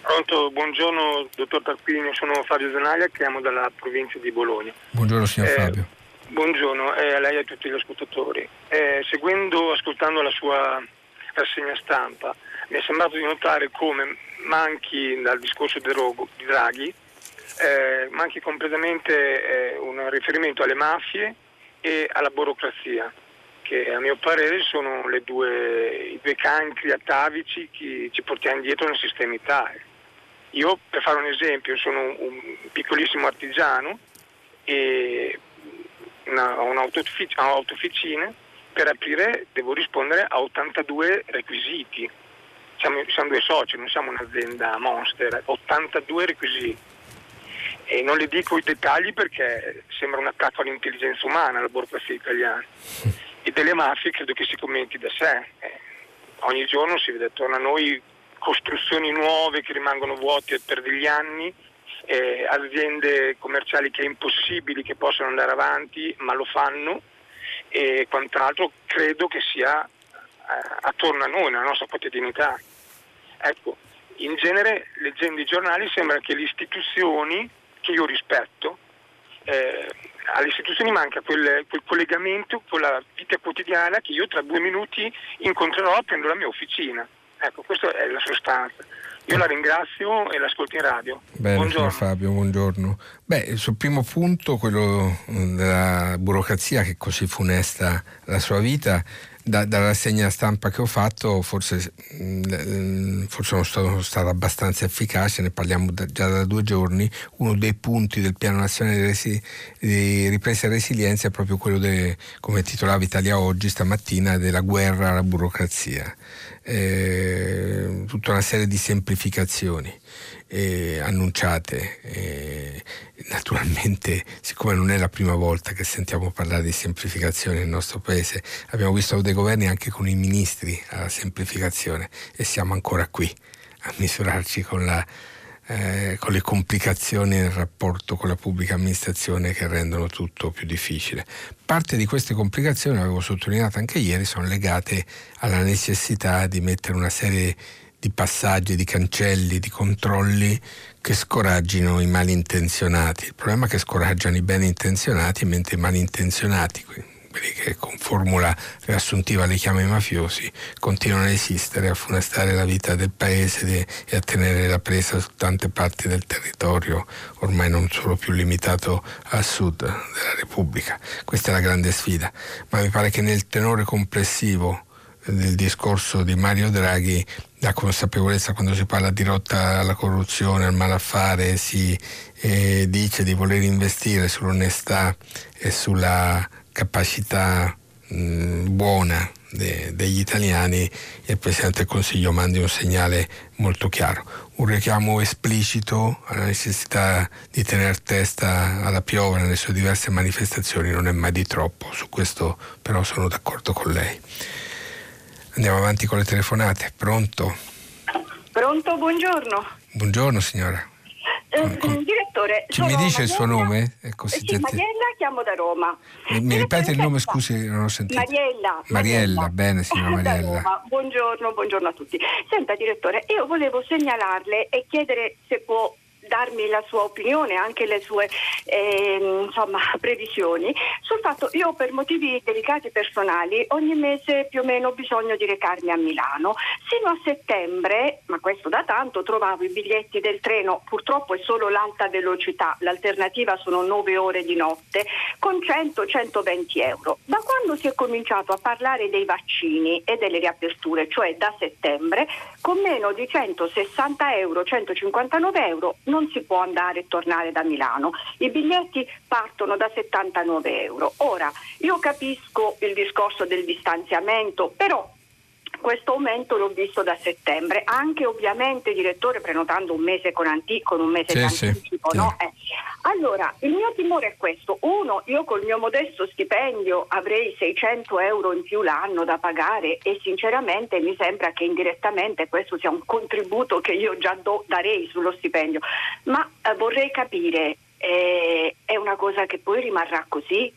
Pronto, buongiorno dottor Tarquinio, sono Fabio Zanaglia, chiamo dalla provincia di Bologna. Buongiorno signor eh, Fabio. Buongiorno eh, a lei e a tutti gli ascoltatori. Eh, seguendo, ascoltando la sua rassegna stampa, mi è sembrato di notare come manchi dal discorso di, Rogo, di Draghi Eh, manchi completamente eh, un riferimento alle mafie e alla burocrazia, che a mio parere sono le due, i due cancri atavici che ci portiamo dietro nel sistema Italia. Io, per fare un esempio, sono un piccolissimo artigiano e ho un'autofficina, per aprire devo rispondere a ottantadue requisiti. Siamo, siamo due soci, non siamo un'azienda monster, ottantadue requisiti. E non le dico i dettagli perché sembra un attacco all'intelligenza umana, alla burocrazia italiana. E delle mafie credo che si commenti da sé. Eh, ogni giorno si vede attorno a noi costruzioni nuove che rimangono vuote per degli anni, eh, aziende commerciali che è impossibile che possano andare avanti, ma lo fanno, e quant'altro credo che sia eh, attorno a noi, nella nostra quotidianità. Ecco, in genere, leggendo i giornali, sembra che le istituzioni, che io rispetto, eh, alle istituzioni manca quel, quel collegamento con la vita quotidiana che io tra due minuti incontrerò aprendo la mia officina. Ecco, questa è la sostanza. Io la ringrazio e l'ascolto in radio. Bene, buongiorno Fabio, buongiorno. Beh, sul primo punto, quello della burocrazia, che così funesta la sua vita, Da, dalla rassegna stampa che ho fatto forse, forse non sono stato abbastanza efficace, ne parliamo da, già da due giorni. Uno dei punti del piano nazionale di, resi, di ripresa e resilienza è proprio quello, de, come titolava Italia Oggi stamattina, della guerra alla burocrazia, eh, tutta una serie di semplificazioni eh, annunciate. eh, Naturalmente, siccome non è la prima volta che sentiamo parlare di semplificazione nel nostro paese, abbiamo visto dei governi anche con i ministri alla semplificazione, e siamo ancora qui a misurarci con, la, eh, con le complicazioni nel rapporto con la pubblica amministrazione, che rendono tutto più difficile. Parte di queste complicazioni, l'avevo sottolineato anche ieri, sono legate alla necessità di mettere una serie di passaggi, di cancelli, di controlli che scoraggino i malintenzionati. Il problema è che scoraggiano i benintenzionati, mentre i malintenzionati, quelli che con formula riassuntiva li chiama i mafiosi, continuano a esistere, a funestare la vita del paese e a tenere la presa su tante parti del territorio, ormai non solo più limitato al sud della Repubblica. Questa è la grande sfida, ma mi pare che nel tenore complessivo del discorso di Mario Draghi la consapevolezza, quando si parla di lotta alla corruzione, al malaffare, si eh, dice di voler investire sull'onestà e sulla capacità mh, buona de, degli italiani, e il Presidente del Consiglio mandi un segnale molto chiaro, un richiamo esplicito alla necessità di tener testa alla piovra nelle sue diverse manifestazioni. Non è mai di troppo, su questo però sono d'accordo con lei. Andiamo avanti con le telefonate. Pronto? Pronto, buongiorno. Buongiorno signora. Eh, Com- direttore, ci mi dice Mariella, il suo nome? È così, sì, Mariella, chiamo da Roma. Mi, mi ripete il nome, scusi, non ho sentito. Mariella. Mariella, Mariella. Bene signora Mariella. Buongiorno, buongiorno a tutti. Senta direttore, io volevo segnalarle e chiedere se può darmi la sua opinione, anche le sue eh, insomma previsioni sul fatto. Io per motivi delicati personali ogni mese più o meno ho bisogno di recarmi a Milano. Sino a settembre, ma questo da tanto, trovavo i biglietti del treno, purtroppo è solo l'alta velocità, l'alternativa sono nove ore di notte, con cento centoventi euro. Da quando si è cominciato a parlare dei vaccini e delle riaperture, cioè da settembre, con meno di centosessanta euro, centocinquantanove euro non si può andare e tornare da Milano. I biglietti partono da settantanove euro. Ora, io capisco il discorso del distanziamento, però questo aumento l'ho visto da settembre, anche ovviamente, direttore, prenotando un mese con antico, un mese sì, d'anticipo, sì. No? Eh. Allora, il mio timore è questo. Uno, io col mio modesto stipendio avrei seicento euro in più l'anno da pagare e sinceramente mi sembra che indirettamente questo sia un contributo che io già do, darei sullo stipendio. Ma eh, vorrei capire, eh, è una cosa che poi rimarrà così?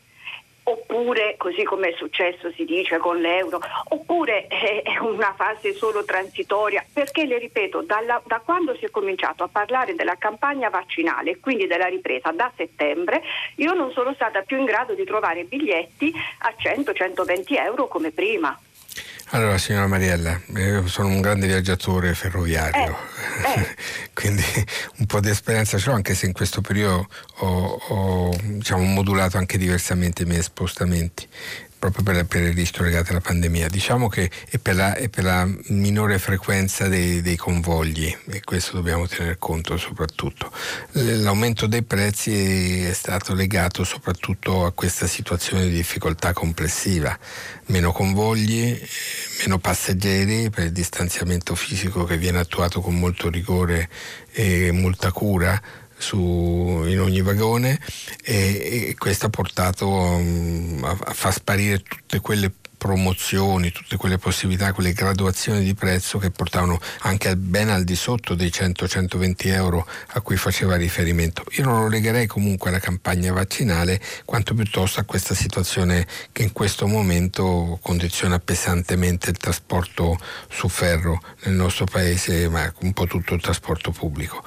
Oppure, così come è successo si dice con l'euro, oppure è una fase solo transitoria, perché le ripeto, dalla, da quando si è cominciato a parlare della campagna vaccinale, quindi della ripresa da settembre, io non sono stata più in grado di trovare biglietti a cento centoventi euro come prima. Allora, signora Mariella, io sono un grande viaggiatore ferroviario, eh, eh. quindi un po' di esperienza ce l'ho, anche se in questo periodo ho, ho diciamo, modulato anche diversamente i miei spostamenti, proprio per, per il rischio legato alla pandemia. Diciamo che è per la, è per la minore frequenza dei, dei convogli, e questo dobbiamo tener conto soprattutto. L'aumento dei prezzi è stato legato soprattutto a questa situazione di difficoltà complessiva. Meno convogli, meno passeggeri per il distanziamento fisico che viene attuato con molto rigore e molta cura Su, in ogni vagone, e, e questo ha portato um, a, a far sparire tutte quelle promozioni, tutte quelle possibilità, quelle graduazioni di prezzo che portavano anche al, ben al di sotto dei cento centoventi euro a cui faceva riferimento. Io non lo legherei comunque alla campagna vaccinale, quanto piuttosto a questa situazione che in questo momento condiziona pesantemente il trasporto su ferro nel nostro paese, ma un po' tutto il trasporto pubblico.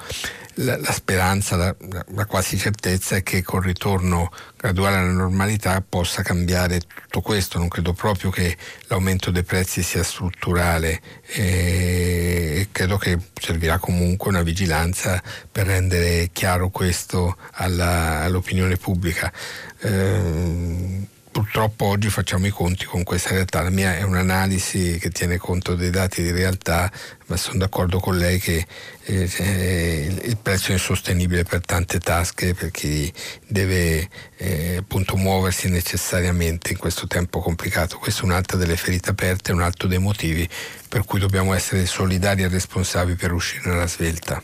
La, la speranza, la, la quasi certezza è che col ritorno graduale alla normalità possa cambiare tutto questo. Non credo proprio che l'aumento dei prezzi sia strutturale, e credo che servirà comunque una vigilanza per rendere chiaro questo alla, all'opinione pubblica. Ehm, purtroppo oggi facciamo i conti con questa realtà. La mia è un'analisi che tiene conto dei dati di realtà, ma sono d'accordo con lei che eh, il prezzo è insostenibile per tante tasche, per chi deve eh, appunto muoversi necessariamente in questo tempo complicato. Questa è un'altra delle ferite aperte, un altro dei motivi per cui dobbiamo essere solidari e responsabili per uscire alla svelta.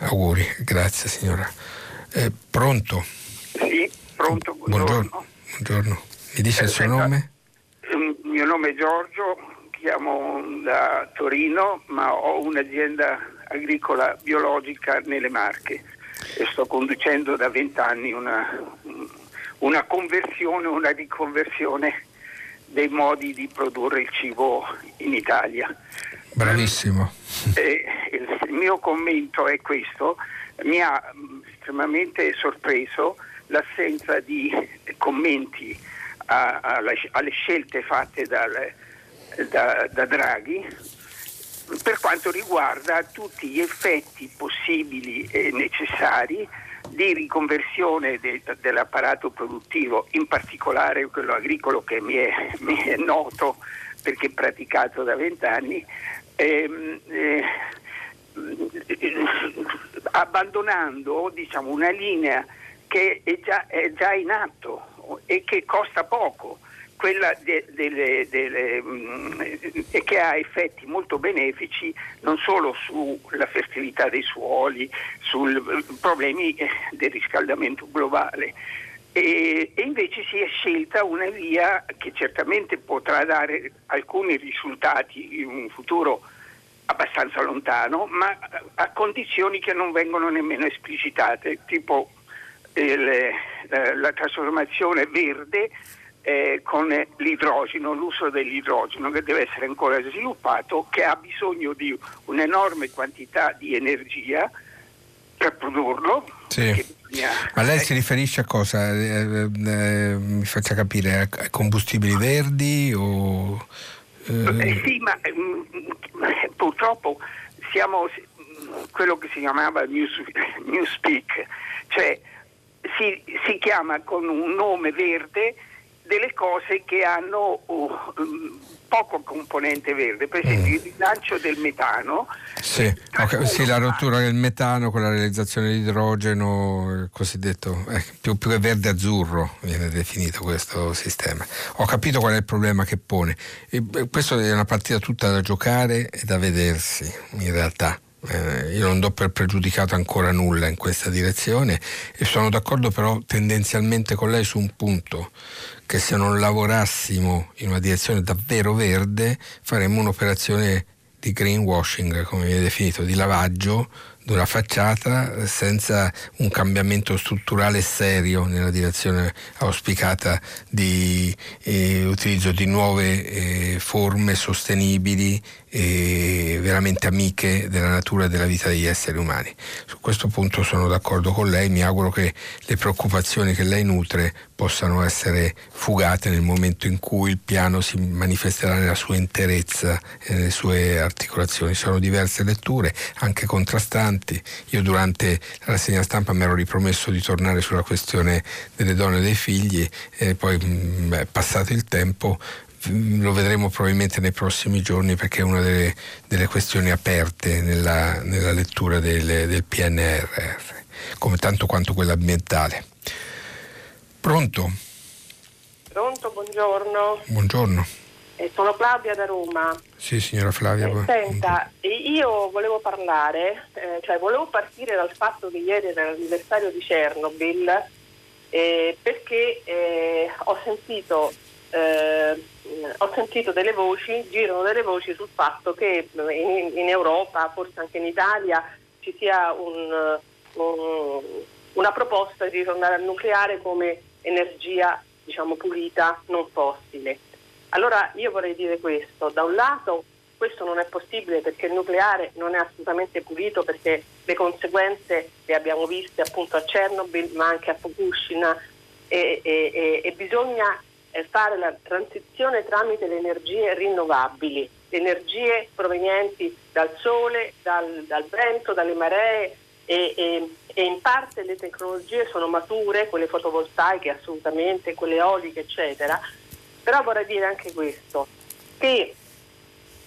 Auguri, grazie signora. Eh, pronto? Sì, pronto, buongiorno. buongiorno. Buongiorno, mi dice il suo nome? Il mio nome è Giorgio, chiamo da Torino, ma ho un'azienda agricola biologica nelle Marche e sto conducendo da vent'anni una, una conversione, una riconversione dei modi di produrre il cibo in Italia. Bravissimo. E il mio commento è questo: mi ha estremamente sorpreso l'assenza di commenti a, a, alle scelte fatte dal, da, da Draghi per quanto riguarda tutti gli effetti possibili e necessari di riconversione de, dell'apparato produttivo, in particolare quello agricolo che mi è, mi è noto perché praticato da vent'anni, ehm, eh, abbandonando diciamo una linea che è già, è già in atto e che costa poco, quella de, delle, delle, mh, e che ha effetti molto benefici non solo sulla fertilità dei suoli, sui problemi del riscaldamento globale. E, e invece si è scelta una via che certamente potrà dare alcuni risultati in un futuro abbastanza lontano, ma a condizioni che non vengono nemmeno esplicitate, tipo la trasformazione verde eh, con l'idrogeno, l'uso dell'idrogeno che deve essere ancora sviluppato, che ha bisogno di un'enorme quantità di energia per produrlo. Sì. Ma lei si riferisce a cosa? Eh, eh, mi faccia capire, a combustibili verdi o... Eh... Sì, ma mh, purtroppo siamo quello che si chiamava newspeak, cioè si, si chiama con un nome verde delle cose che hanno oh, poco componente verde, per esempio mm. il rilancio del metano. Sì, okay, sì, la rottura del metano con la realizzazione di idrogeno, il cosiddetto eh, più, più che verde azzurro viene definito questo sistema. Ho capito qual è il problema che pone. E, questa è una partita tutta da giocare e da vedersi, in realtà. Eh, io non do per pregiudicato ancora nulla in questa direzione e sono d'accordo però tendenzialmente con lei su un punto, che se non lavorassimo in una direzione davvero verde faremmo un'operazione di greenwashing, come viene definito, di lavaggio di una facciata senza un cambiamento strutturale serio nella direzione auspicata di eh, utilizzo di nuove eh, forme sostenibili e veramente amiche della natura e della vita degli esseri umani. Su questo punto sono d'accordo con lei, mi auguro che le preoccupazioni che lei nutre possano essere fugate nel momento in cui il piano si manifesterà nella sua interezza e nelle sue articolazioni. Sono diverse letture, anche contrastanti. Io durante la rassegna stampa mi ero ripromesso di tornare sulla questione delle donne e dei figli e poi beh, passato il tempo lo vedremo probabilmente nei prossimi giorni, perché è una delle, delle questioni aperte nella, nella lettura del, del P N R R, come tanto quanto quella ambientale. Pronto? Pronto, buongiorno. Buongiorno. Eh, sono Claudia da Roma. Sì, signora Flavia. Eh, senta, io volevo parlare, eh, cioè volevo partire dal fatto che ieri era l'anniversario di Chernobyl, eh, perché eh, ho sentito eh, ho sentito delle voci, girano delle voci sul fatto che in, in Europa, forse anche in Italia, ci sia un, un, una proposta di ritornare al nucleare come energia, diciamo, pulita, non fossile. Allora io vorrei dire questo: da un lato questo non è possibile perché il nucleare non è assolutamente pulito, perché le conseguenze le abbiamo viste appunto a Chernobyl ma anche a Fukushima, e, e, e bisogna fare la transizione tramite le energie rinnovabili, le energie provenienti dal sole, dal, dal vento, dalle maree, e, e, e in parte le tecnologie sono mature, quelle fotovoltaiche assolutamente, quelle eoliche eccetera. Però vorrei dire anche questo, che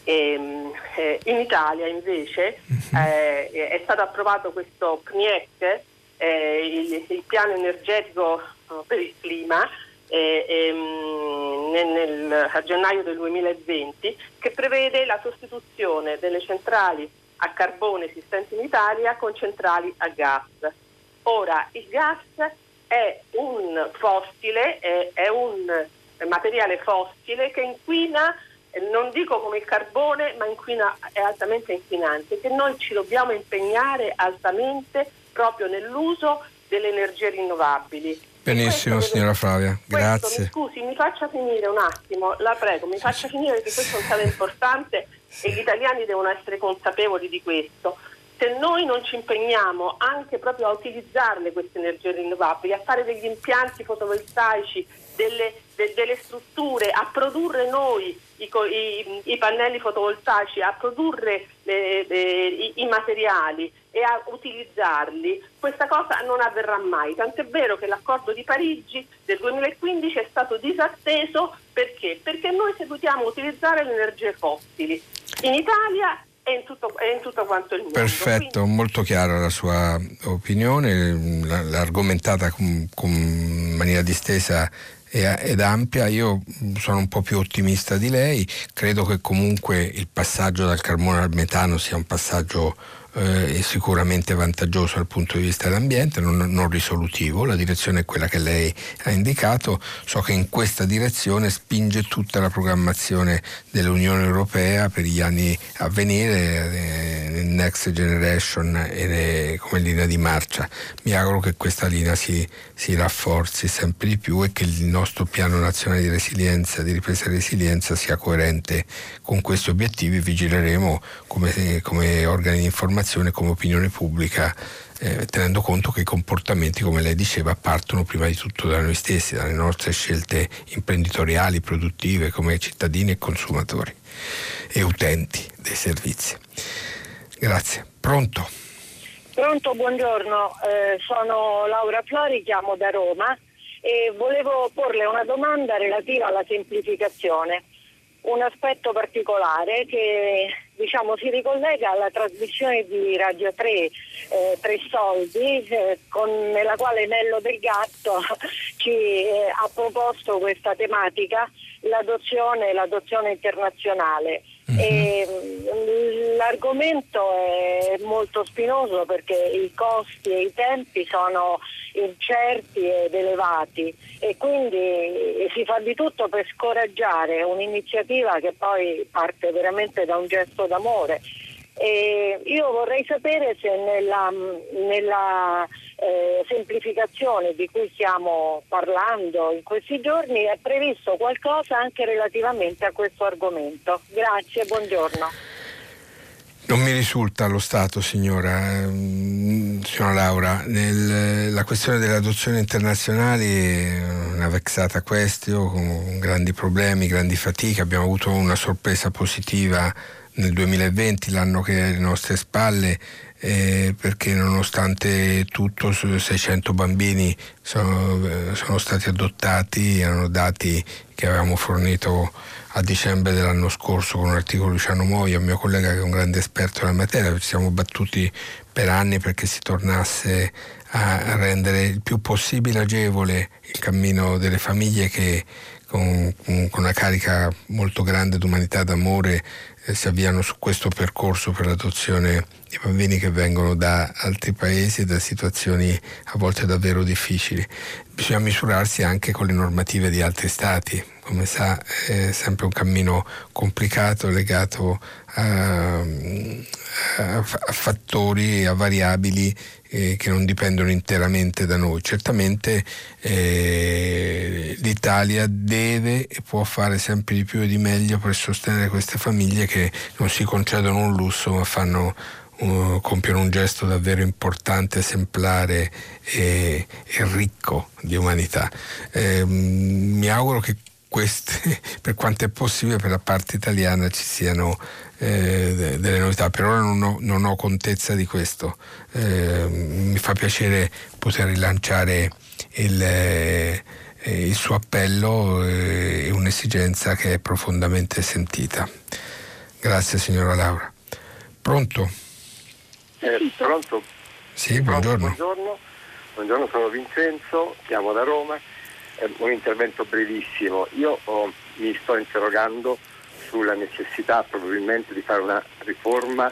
ehm, eh, in Italia invece eh, è stato approvato questo P N I E C, eh, il, il piano energetico per il clima, eh, ehm, nel, nel, a gennaio del duemilaventi, che prevede la sostituzione delle centrali a carbone esistenti in Italia con centrali a gas. Ora, il gas è un fossile, è, è un... materiale fossile che inquina, non dico come il carbone, ma inquina, è altamente inquinante, che noi ci dobbiamo impegnare altamente proprio nell'uso delle energie rinnovabili. Benissimo, signora Flavia, grazie. Questo, mi scusi, mi faccia finire un attimo, la prego, mi faccia finire, perché questo è un tema importante e gli italiani devono essere consapevoli di questo. Se noi non ci impegniamo anche proprio a utilizzarle queste energie rinnovabili, a fare degli impianti fotovoltaici, delle, de, delle strutture, a produrre noi i, i, i pannelli fotovoltaici, a produrre le, le, i, i materiali e a utilizzarli, questa cosa non avverrà mai. Tant'è vero che l'accordo di Parigi del duemilaquindici è stato disatteso. Perché? Perché noi seguitiamo a utilizzare le energie fossili. In Italia... È in, tutto, è in tutto quanto il mondo. Perfetto, quindi... molto chiara la sua opinione, l'ha argomentata con, con maniera distesa ed ampia. Io sono un po' più ottimista di lei, credo che comunque il passaggio dal carbone al metano sia un passaggio eh, sicuramente vantaggioso dal punto di vista dell'ambiente, non, non risolutivo. La direzione è quella che lei ha indicato, so che in questa direzione spinge tutta la programmazione dell'Unione Europea per gli anni a venire, eh, Next Generation eh, come linea di marcia. Mi auguro che questa linea si, si rafforzi sempre di più e che il nostro piano nazionale di resilienza, di ripresa e resilienza sia coerente con questi obiettivi. Vigileremo come, come organi di informazione informazione come opinione pubblica, eh, tenendo conto che i comportamenti, come lei diceva, partono prima di tutto da noi stessi, dalle nostre scelte imprenditoriali, produttive, come cittadini e consumatori e utenti dei servizi. Grazie. Pronto? Pronto, buongiorno, eh, sono Laura Flori, chiamo da Roma e volevo porle una domanda relativa alla semplificazione, un aspetto particolare che diciamo si ricollega alla trasmissione di Radio tre, eh, Tre Soldi, eh, con, nella quale Nello Del Gatto ci eh, ha proposto questa tematica, l'adozione, l'adozione internazionale. E l'argomento è molto spinoso perché i costi e i tempi sono incerti ed elevati e quindi si fa di tutto per scoraggiare un'iniziativa che poi parte veramente da un gesto d'amore. E io vorrei sapere se nella, nella eh, semplificazione di cui stiamo parlando in questi giorni è previsto qualcosa anche relativamente a questo argomento. Grazie, buongiorno. Non mi risulta allo Stato, signora, signora Laura. Nel, la questione delle adozioni internazionali è una vexata questione, con grandi problemi, grandi fatiche. Abbiamo avuto una sorpresa positiva nel duemilaventi, l'anno che è alle nostre spalle, eh, perché nonostante tutto seicento bambini sono, sono stati adottati. Erano dati che avevamo fornito a dicembre dell'anno scorso con un articolo di Luciano Moia, un mio collega che è un grande esperto nella materia. Ci siamo battuti per anni perché si tornasse a rendere il più possibile agevole il cammino delle famiglie che con, con una carica molto grande d'umanità, d'amore, si avviano su questo percorso per l'adozione di bambini che vengono da altri paesi, da situazioni a volte davvero difficili. Bisogna misurarsi anche con le normative di altri stati, come sa è sempre un cammino complicato legato a, a, a fattori, a variabili eh, che non dipendono interamente da noi. Certamente eh, l'Italia deve e può fare sempre di più e di meglio per sostenere queste famiglie che non si concedono un lusso ma fanno compiono un gesto davvero importante, esemplare e, e ricco di umanità. Eh, mi auguro che queste, per quanto è possibile, per la parte italiana ci siano eh, delle novità. Per ora non ho, non ho contezza di questo. Eh, mi fa piacere poter rilanciare il, eh, il suo appello e eh, un'esigenza che è profondamente sentita. Grazie, signora Laura. Pronto? Eh, pronto? Sì, buongiorno. buongiorno. Buongiorno, sono Vincenzo, chiamo da Roma, eh, un intervento brevissimo. Io oh, mi sto interrogando sulla necessità probabilmente di fare una riforma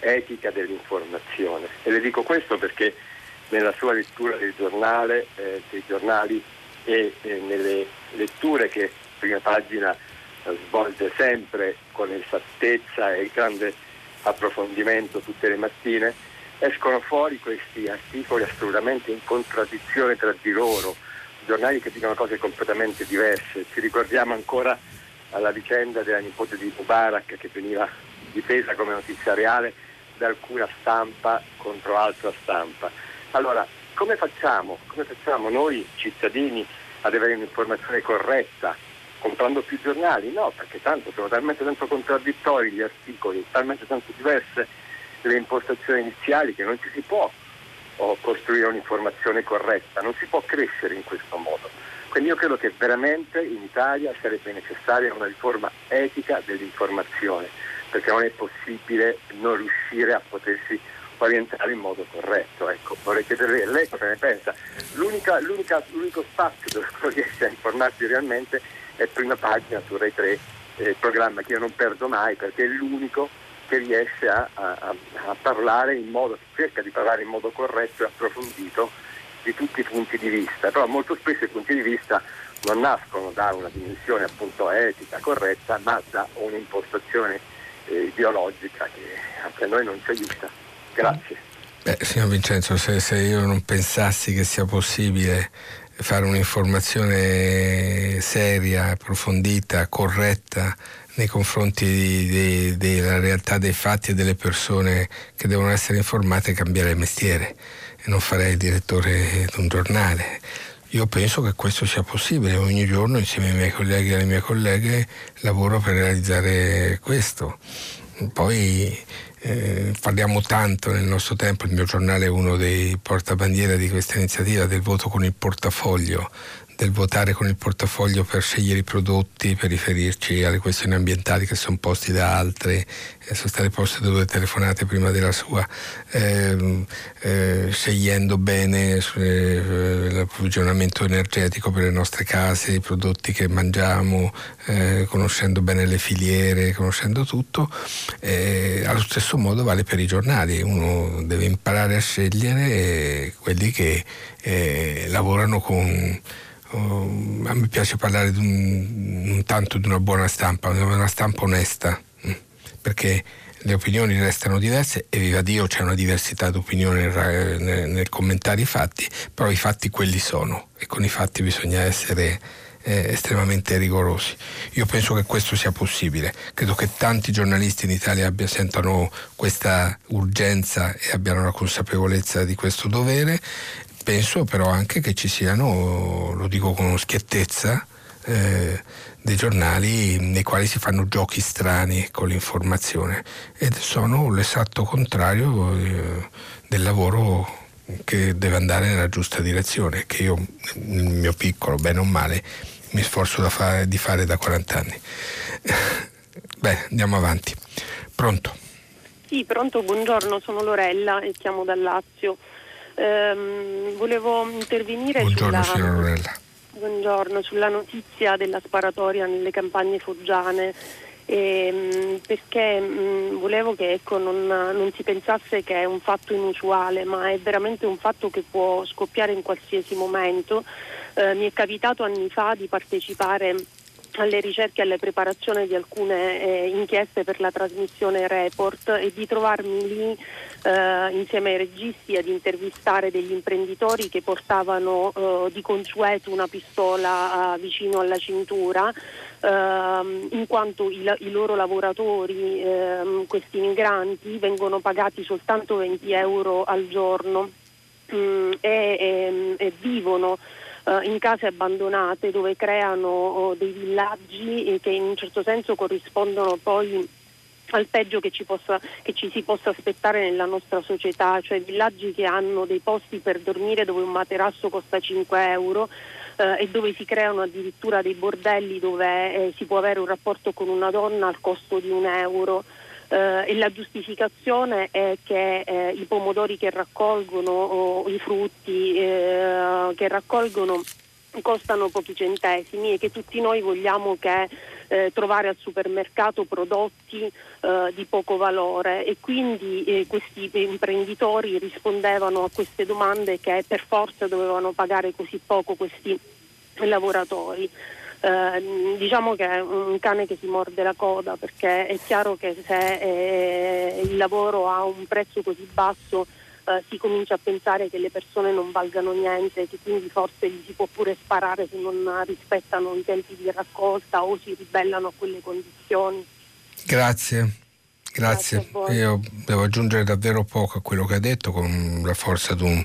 etica dell'informazione e le dico questo perché nella sua lettura del giornale, eh, dei giornali e eh, nelle letture che prima pagina eh, svolge sempre con esattezza e grande approfondimento tutte le mattine, escono fuori questi articoli assolutamente in contraddizione tra di loro, giornali che dicono cose completamente diverse. Ci ricordiamo ancora alla vicenda della nipote di Mubarak che veniva difesa come notizia reale da alcuna stampa contro altra stampa. Allora, come facciamo? Come facciamo noi cittadini ad avere un'informazione corretta? Comprando più giornali? No, perché tanto sono talmente tanto contraddittori gli articoli, talmente tanto diverse le impostazioni iniziali che non ci si può oh, costruire un'informazione corretta, non si può crescere in questo modo. Quindi io credo che veramente in Italia sarebbe necessaria una riforma etica dell'informazione, perché non è possibile non riuscire a potersi orientare in modo corretto. Ecco, vorrei chiedere a lei cosa ne pensa. L'unica, l'unica, l'unico spazio dove riesce a informarsi realmente è Prima Pagina su Rai tre, eh, programma che io non perdo mai perché è l'unico che riesce a, a, a parlare in modo, cerca di parlare in modo corretto e approfondito di tutti i punti di vista, però molto spesso i punti di vista non nascono da una dimensione appunto etica, corretta, ma da un'impostazione eh, ideologica che anche a noi non ci aiuta. Grazie. Beh, signor Vincenzo, se, se io non pensassi che sia possibile fare un'informazione seria, approfondita, corretta nei confronti di, di, della realtà dei fatti e delle persone che devono essere informate, e cambiare mestiere e non farei il direttore di un giornale. Io penso che questo sia possibile, ogni giorno insieme ai miei colleghi e alle mie colleghe lavoro per realizzare questo. Poi eh, parliamo tanto nel nostro tempo, il mio giornale è uno dei portabandiera di questa iniziativa del voto con il portafoglio, del votare con il portafoglio per scegliere i prodotti, per riferirci alle questioni ambientali che sono posti da altri, sono state poste due telefonate prima della sua, eh, eh, scegliendo bene eh, l'approvvigionamento energetico per le nostre case, i prodotti che mangiamo, eh, conoscendo bene le filiere, conoscendo tutto. Eh, allo stesso modo vale per i giornali, uno deve imparare a scegliere quelli che eh, lavorano con... Uh, a me piace parlare non tanto di una buona stampa, ma di una stampa onesta, perché le opinioni restano diverse e viva Dio c'è una diversità di opinioni nel, nel, nel commentare i fatti, però i fatti quelli sono e con i fatti bisogna essere eh, estremamente rigorosi. Io penso che questo sia possibile, credo che tanti giornalisti in Italia abbia, sentano questa urgenza e abbiano la consapevolezza di questo dovere. Penso però anche che ci siano, lo dico con schiettezza, eh, dei giornali nei quali si fanno giochi strani con l'informazione ed sono l'esatto contrario eh, del lavoro che deve andare nella giusta direzione, che io, nel mio piccolo, bene o male, mi sforzo da fare, di fare da quaranta anni. Beh, andiamo avanti. Pronto? Sì, pronto, buongiorno, sono Lorella e chiamo dal Lazio. Um, volevo intervenire buongiorno, sulla, buongiorno, sulla notizia della sparatoria nelle campagne foggiane, e, um, perché um, volevo che ecco, non, non si pensasse che è un fatto inusuale, ma è veramente un fatto che può scoppiare in qualsiasi momento. Uh, mi è capitato anni fa di partecipare alle ricerche e alle preparazioni di alcune eh, inchieste per la trasmissione Report e di trovarmi lì eh, insieme ai registi ad intervistare degli imprenditori che portavano eh, di consueto una pistola eh, vicino alla cintura, eh, in quanto i, i loro lavoratori, eh, questi migranti, vengono pagati soltanto venti euro al giorno mm, e, e, e vivono in case abbandonate dove creano dei villaggi che in un certo senso corrispondono poi al peggio che ci possa che ci si possa aspettare nella nostra società, cioè villaggi che hanno dei posti per dormire dove un materasso costa cinque euro eh, e dove si creano addirittura dei bordelli dove eh, si può avere un rapporto con una donna al costo di un euro. Uh, e la giustificazione è che eh, i pomodori che raccolgono o i frutti eh, che raccolgono costano pochi centesimi e che tutti noi vogliamo che eh, trovare al supermercato prodotti eh, di poco valore, e quindi eh, questi imprenditori rispondevano a queste domande che per forza dovevano pagare così poco questi lavoratori. Eh, diciamo che è un cane che si morde la coda, perché è chiaro che se eh, il lavoro ha un prezzo così basso eh, si comincia a pensare che le persone non valgano niente, che quindi forse gli si può pure sparare se non rispettano i tempi di raccolta o si ribellano a quelle condizioni. Grazie. Grazie, io devo aggiungere davvero poco a quello che ha detto, con la forza di un,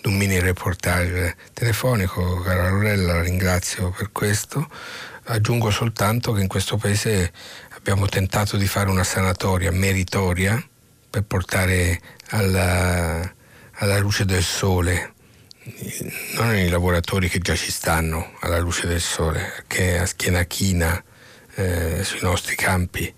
di un mini reportage telefonico. Cara Lorella, la ringrazio per questo. Aggiungo soltanto che in questo paese abbiamo tentato di fare una sanatoria meritoria per portare alla, alla luce del sole, non i lavoratori che già ci stanno alla luce del sole, che a schiena china eh, sui nostri campi,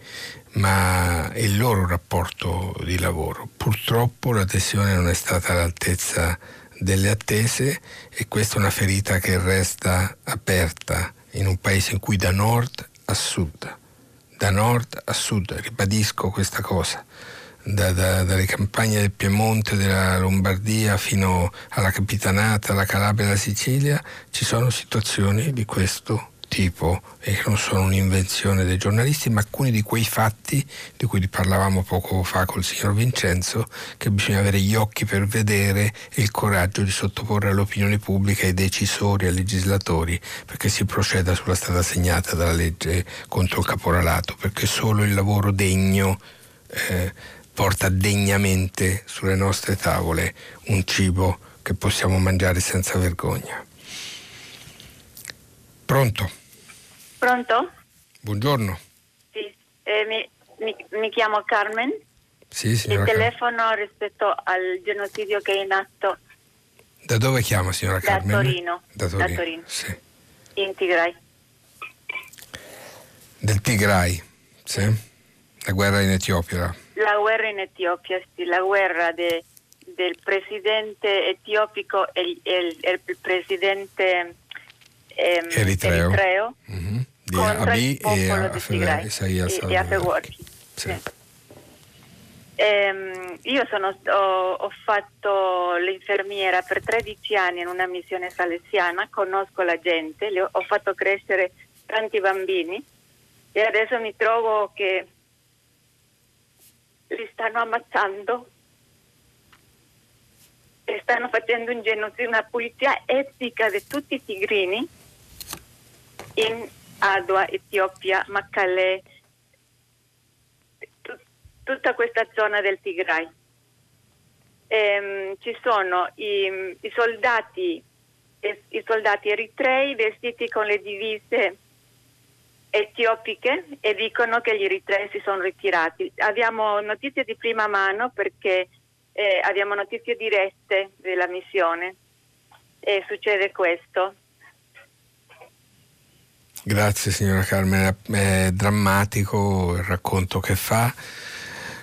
ma il loro rapporto di lavoro. Purtroppo l'adesione non è stata all'altezza delle attese e questa è una ferita che resta aperta in un paese in cui da nord a sud, da nord a sud, ribadisco questa cosa, da, da, dalle campagne del Piemonte, della Lombardia fino alla Capitanata, alla Calabria, alla Sicilia, ci sono situazioni di questo tipo e che non sono un'invenzione dei giornalisti, ma alcuni di quei fatti di cui parlavamo poco fa col signor Vincenzo, che bisogna avere gli occhi per vedere e il coraggio di sottoporre all'opinione pubblica, ai decisori, ai legislatori, perché si proceda sulla strada segnata dalla legge contro il caporalato, perché solo il lavoro degno eh, porta degnamente sulle nostre tavole un cibo che possiamo mangiare senza vergogna. Pronto? Pronto? Buongiorno. Sì, eh, mi, mi, mi chiamo Carmen. Sì, signora. Il telefono Car- rispetto al genocidio che è in atto. Da dove chiama, signora da Carmen? Torino. Da Torino. Da Torino. Sì. In Tigray. Del Tigray, sì. La guerra in Etiopia. La guerra in Etiopia, sì, la guerra de, del presidente etiopico e il, il, il presidente Ehm, eritreo, eritreo mm-hmm. di Abiy e Afewerki. Sì. Sì. Ehm, io sono, ho, ho fatto l'infermiera per tredici anni in una missione salesiana, conosco la gente, le ho, ho fatto crescere tanti bambini e adesso mi trovo che li stanno ammazzando e stanno facendo un genocidio, una pulizia etnica di tutti i tigrini in Adua, Etiopia, Maccale, tut- tutta questa zona del Tigray. Ehm, ci sono i, i soldati i soldati eritrei vestiti con le divise etiopiche e dicono che gli eritrei si sono ritirati. Abbiamo notizie di prima mano perché eh, abbiamo notizie dirette della missione e succede questo. Grazie signora Carmen, è drammatico il racconto che fa,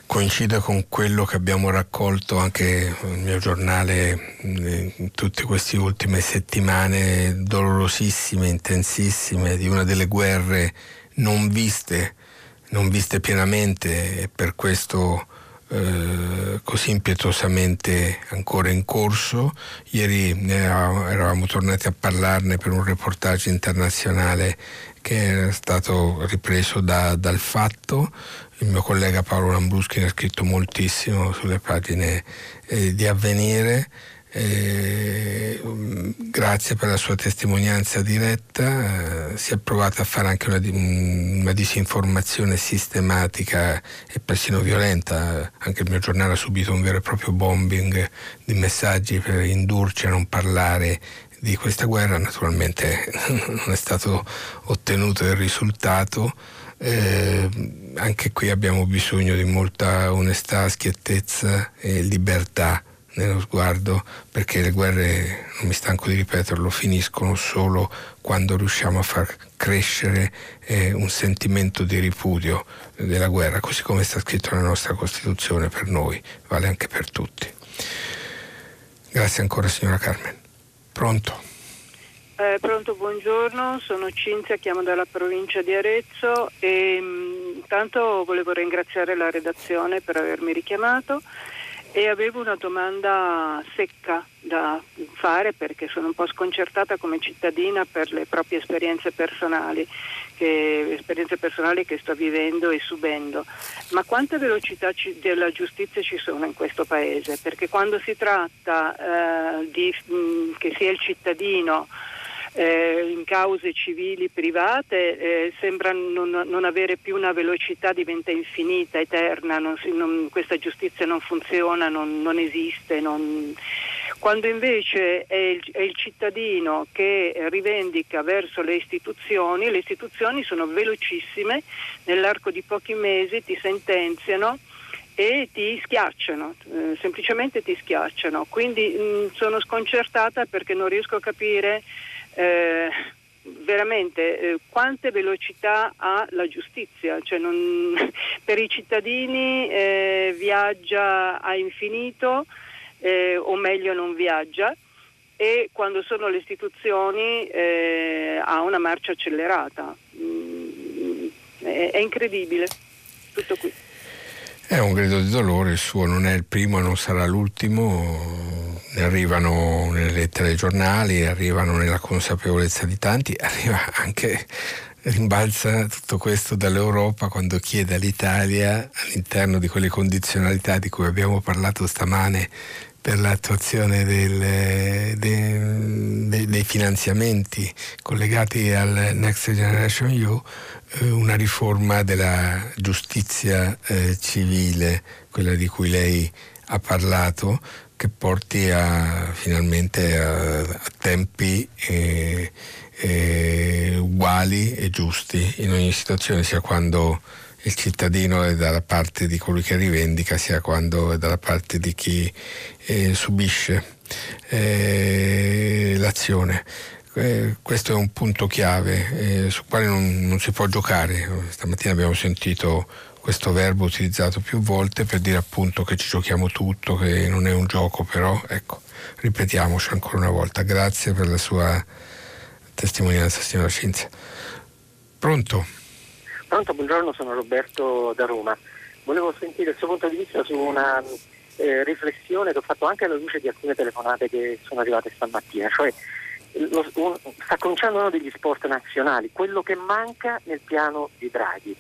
coincide con quello che abbiamo raccolto anche nel mio giornale in tutte queste ultime settimane dolorosissime, intensissime, di una delle guerre non viste, non viste pienamente e per questo Eh, così impietosamente ancora in corso. Ieri eravamo tornati a parlarne per un reportage internazionale che è stato ripreso da, dal Fatto. Il mio collega Paolo Lambruschi ne ha scritto moltissimo sulle pagine eh, di Avvenire. Eh, grazie per la sua testimonianza diretta. Eh, si è provata a fare anche una, una disinformazione sistematica e persino violenta. Anche il mio giornale ha subito un vero e proprio bombing di messaggi per indurci a non parlare di questa guerra. Naturalmente non è stato ottenuto il risultato. Eh, anche qui abbiamo bisogno di molta onestà, schiettezza e libertà nello sguardo, perché le guerre, non mi stanco di ripeterlo, finiscono solo quando riusciamo a far crescere eh, un sentimento di ripudio della guerra, così come sta scritto nella nostra Costituzione. Per noi vale anche per tutti. Grazie ancora signora Carmen. Pronto? Eh, pronto, buongiorno, sono Cinzia, chiamo dalla provincia di Arezzo e mh, intanto volevo ringraziare la redazione per avermi richiamato. E avevo una domanda secca da fare perché sono un po' sconcertata come cittadina per le proprie esperienze personali, che, esperienze personali che sto vivendo e subendo. Ma quanta velocità ci, della giustizia ci sono in questo paese? Perché quando si tratta eh, di mh, che sia il cittadino Eh, in cause civili private eh, sembra non, non avere più una velocità, diventa infinita, eterna, non si, non, questa giustizia non funziona, non, non esiste, non... quando invece è il, è il cittadino che rivendica verso le istituzioni, le istituzioni sono velocissime, nell'arco di pochi mesi ti sentenziano e ti schiacciano, eh, semplicemente ti schiacciano, quindi mh, sono sconcertata perché non riesco a capire Eh, veramente eh, quante velocità ha la giustizia, cioè non, per i cittadini eh, viaggia a infinito eh, o meglio non viaggia, e quando sono le istituzioni eh, ha una marcia accelerata. Mm, è, è incredibile tutto qui. È un grido di dolore, il suo non è il primo e non sarà l'ultimo, ne arrivano nelle lettere ai giornali, arrivano nella consapevolezza di tanti, arriva anche, rimbalza tutto questo dall'Europa quando chiede all'Italia, all'interno di quelle condizionalità di cui abbiamo parlato stamane per l'attuazione del, de, de, dei finanziamenti collegati al Next Generation E U, una riforma della giustizia eh, civile, quella di cui lei ha parlato, che porti a, finalmente a, a tempi eh, eh, uguali e giusti in ogni situazione, sia quando il cittadino è dalla parte di colui che rivendica, sia quando è dalla parte di chi eh, subisce eh, l'azione. Eh, questo è un punto chiave eh, su quale non, non si può giocare. Stamattina abbiamo sentito questo verbo utilizzato più volte per dire appunto che ci giochiamo tutto, che non è un gioco, però ecco, ripetiamoci ancora una volta. Grazie per la sua testimonianza, signora Cinzia. Pronto? Pronto, buongiorno, sono Roberto da Roma. Volevo sentire il suo punto di vista su una eh, riflessione che ho fatto anche alla luce di alcune telefonate che sono arrivate stamattina, cioè lo, un, sta cominciando uno degli sport nazionali, quello che manca nel piano di Draghi.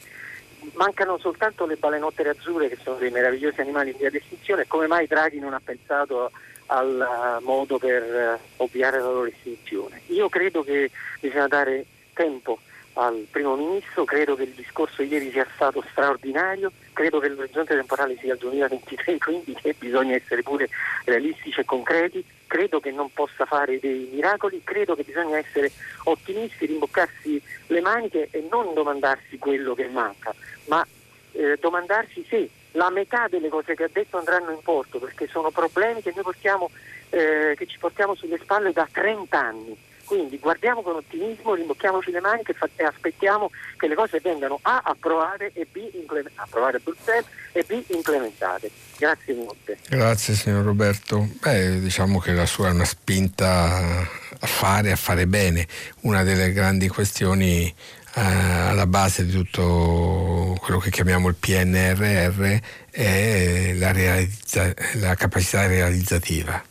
Mancano soltanto le balenottere azzurre, che sono dei meravigliosi animali in via di estinzione. Come mai Draghi non ha pensato al uh, modo per uh, ovviare la loro estinzione? Io credo che bisogna dare tempo al primo ministro, credo che il discorso ieri sia stato straordinario, credo che l'orizzonte temporale sia il duemilaventitré, quindi che bisogna essere pure realistici e concreti, credo che non possa fare dei miracoli, credo che bisogna essere ottimisti, rimboccarsi le maniche e non domandarsi quello che manca, ma eh, domandarsi se la metà delle cose che ha detto andranno in porto, perché sono problemi che noi portiamo, eh, che ci portiamo sulle spalle da trent'anni. Quindi guardiamo con ottimismo, rimbocchiamoci le maniche e aspettiamo che le cose vengano A, approvate e B, implementate, approvate a Bruxelles e B, implementate. Grazie molte. Grazie signor Roberto. Beh, diciamo che la sua è una spinta a fare, a fare bene. Una delle grandi questioni alla base di tutto quello che chiamiamo il P N R R è la, realizza- la capacità realizzativa.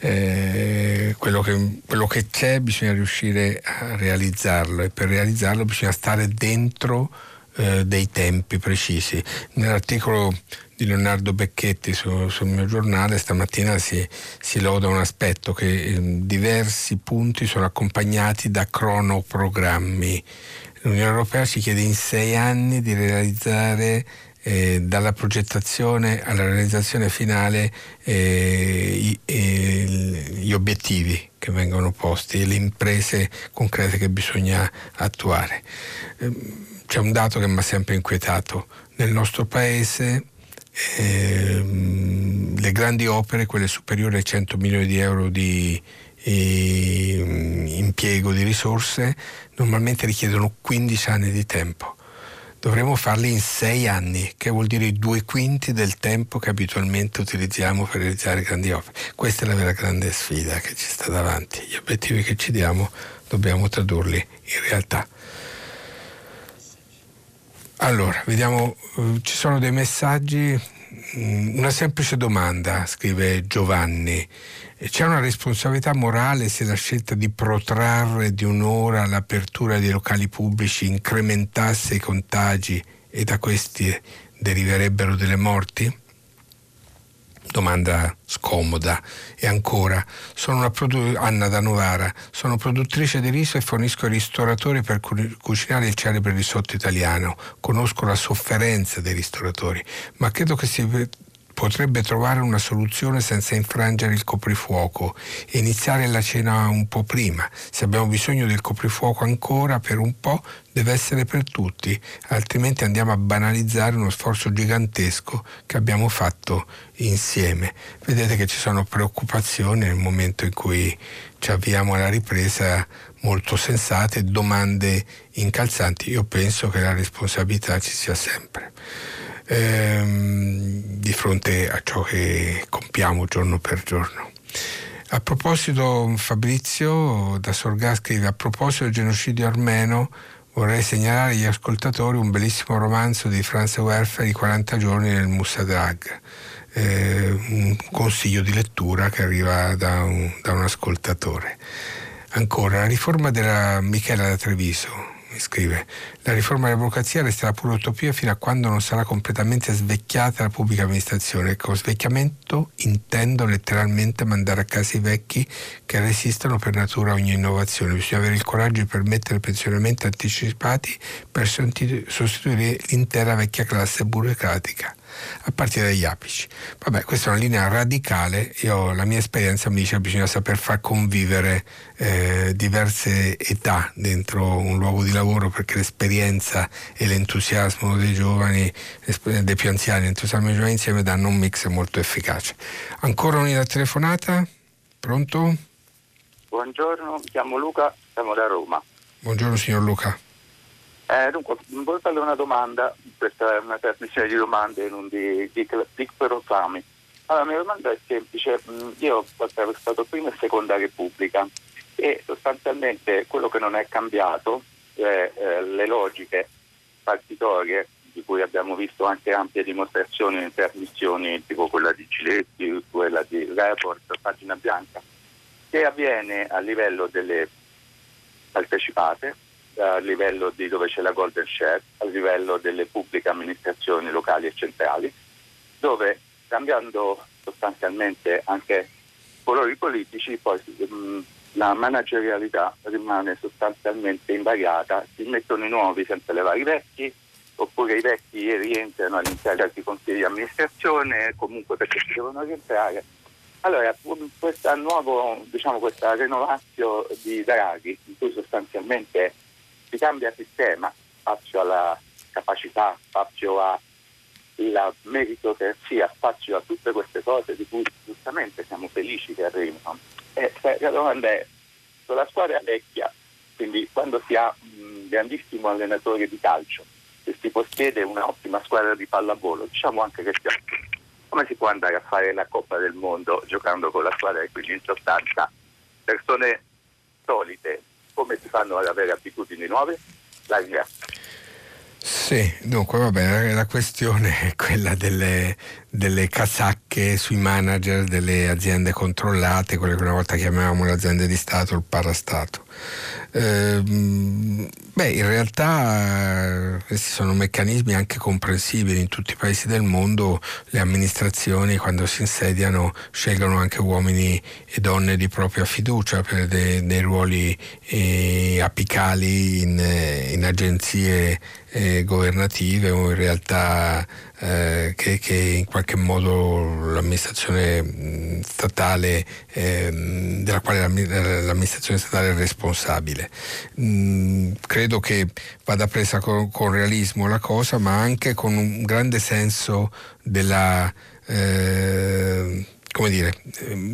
Eh, quello, che, quello che c'è bisogna riuscire a realizzarlo, e per realizzarlo bisogna stare dentro eh, dei tempi precisi. Nell'articolo di Leonardo Becchetti su, sul mio giornale stamattina si, si loda un aspetto, che eh, diversi punti sono accompagnati da cronoprogrammi. L'Unione Europea ci chiede in sei anni di realizzare Eh, dalla progettazione alla realizzazione finale eh, i, eh, gli obiettivi che vengono posti e le imprese concrete che bisogna attuare. Eh, c'è un dato che mi ha sempre inquietato. Nel nostro paese eh, le grandi opere, quelle superiori ai cento milioni di euro di eh, impiego di risorse, normalmente richiedono quindici anni di tempo. Dovremmo farli in sei anni, che vuol dire i due quinti del tempo che abitualmente utilizziamo per realizzare grandi opere. Questa è la vera grande sfida che ci sta davanti. Gli obiettivi che ci diamo dobbiamo tradurli in realtà. Allora, vediamo, ci sono dei messaggi. Una semplice domanda, scrive Giovanni. C'è una responsabilità morale se la scelta di protrarre di un'ora l'apertura dei locali pubblici incrementasse i contagi e da questi deriverebbero delle morti? Domanda scomoda. E ancora, sono una produ- Anna da Novara, sono produttrice di riso e fornisco ai ristoratori per cu- cucinare il celebre risotto italiano. Conosco la sofferenza dei ristoratori, ma credo che si potrebbe trovare una soluzione senza infrangere il coprifuoco e iniziare la cena un po' prima. Se abbiamo bisogno del coprifuoco ancora per un po', deve essere per tutti, altrimenti andiamo a banalizzare uno sforzo gigantesco che abbiamo fatto insieme. Vedete che ci sono preoccupazioni nel momento in cui ci avviamo alla ripresa, molto sensate, domande incalzanti. Io penso che la responsabilità ci sia sempre. Ehm, di fronte a ciò che compiamo giorno per giorno. A proposito, Fabrizio da Sorga scrive: a proposito del genocidio armeno, vorrei segnalare agli ascoltatori un bellissimo romanzo di Franz Werfel, I quaranta giorni nel Mustadrug, eh, un consiglio di lettura che arriva da un, da un ascoltatore. Ancora, la riforma della Michela da Treviso mi scrive: la riforma della burocrazia resterà pura utopia fino a quando non sarà completamente svecchiata la pubblica amministrazione. Con svecchiamento intendo letteralmente mandare a casa i vecchi che resistono per natura a ogni innovazione. Bisogna avere il coraggio di permettere pensionamenti anticipati per sostituire l'intera vecchia classe burocratica, a partire dagli apici. Vabbè, questa è una linea radicale. Io, la mia esperienza mi dice che bisogna saper far convivere eh, diverse età dentro un luogo di lavoro, perché l'esperienza e l'entusiasmo dei giovani, dei più anziani, l'entusiasmo dei giovani insieme danno un mix molto efficace. Ancora una telefonata? Pronto? Buongiorno, mi chiamo Luca, siamo da Roma. Buongiorno signor Luca. Eh, dunque, volevo fare una domanda, questa è una trasmissione di domande, non di, di, di proclami. Allora, la mia domanda è semplice, io ho stato prima e seconda Repubblica e sostanzialmente quello che non è cambiato, cioè eh, le logiche partitorie, di cui abbiamo visto anche ampie dimostrazioni in trasmissioni tipo quella di Giletti, quella di Report, Pagina Bianca, che avviene a livello delle partecipate, a livello di dove c'è la golden share, a livello delle pubbliche amministrazioni locali e centrali, dove cambiando sostanzialmente anche colori politici poi mh, la managerialità rimane sostanzialmente invariata, si mettono i nuovi senza levare i vecchi, oppure i vecchi rientrano all'interno dei consigli di amministrazione comunque perché si devono rientrare. Allora, questa nuova, diciamo, questa rinnovazio di Draghi, in cui sostanzialmente si cambia sistema, spazio alla capacità, spazio alla meritocrazia, spazio a tutte queste cose di cui giustamente siamo felici che arrivino. E la domanda è, la squadra è vecchia, quindi quando si ha un grandissimo allenatore di calcio e si possiede un'ottima squadra di pallavolo, diciamo anche che sia, come si può andare a fare la Coppa del Mondo giocando con la squadra e quindi in sostanza persone solide? Come si fanno ad avere abitudini nuove? La ringrazio. Sì, dunque va bene, la questione è quella delle, delle casacche sui manager delle aziende controllate, quelle che una volta chiamavamo le aziende di Stato, il parastato. Eh, beh, in realtà questi sono meccanismi anche comprensibili in tutti i paesi del mondo. Le amministrazioni quando si insediano scelgono anche uomini e donne di propria fiducia per dei, dei ruoli eh, apicali in, in agenzie eh, governative o in realtà eh, che, che in qualche modo l'amministrazione statale eh, della quale l'amministrazione statale è responsabile. Mm, credo che vada presa con, con realismo la cosa, ma anche con un grande senso della eh, come dire,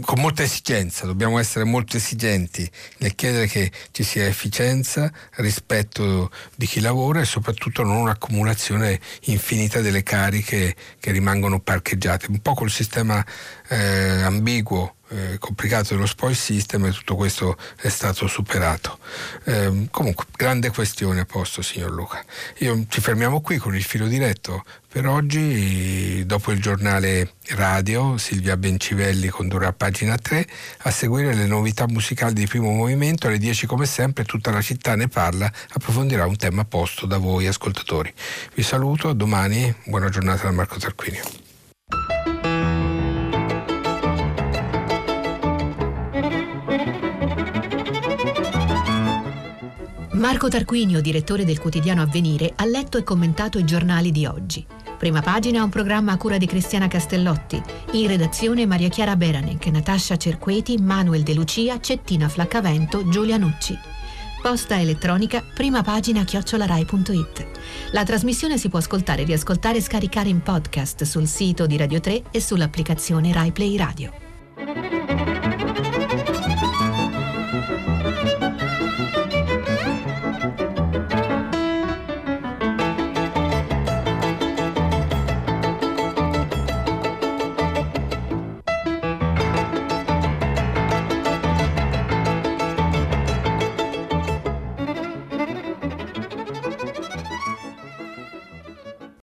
con molta esigenza. Dobbiamo essere molto esigenti nel chiedere che ci sia efficienza, rispetto di chi lavora e soprattutto non un'accumulazione infinita delle cariche che rimangono parcheggiate. Un po' col sistema eh, ambiguo Eh, complicato dello spoil system, e tutto questo è stato superato. Eh, comunque, grande questione a posto, signor Luca. Io, ci fermiamo qui con il filo diretto per oggi. Dopo il giornale radio, Silvia Bencivelli condurrà Pagina tre, a seguire le novità musicali di Primo Movimento. Alle dieci, come sempre, Tutta la città ne parla, approfondirà un tema posto da voi ascoltatori. Vi saluto, a domani, buona giornata da Marco Tarquinio. Marco Tarquinio, direttore del quotidiano Avvenire, ha letto e commentato i giornali di oggi. Prima Pagina è un programma a cura di Cristiana Castellotti. In redazione Maria Chiara Beranek, Natascia Cerqueti, Manuel De Lucia, Cettina Flaccavento, Giulia Nucci. Posta elettronica primapagina chiocciola rai punto it. La trasmissione si può ascoltare, riascoltare e scaricare in podcast sul sito di Radio tre e sull'applicazione Rai Play Radio.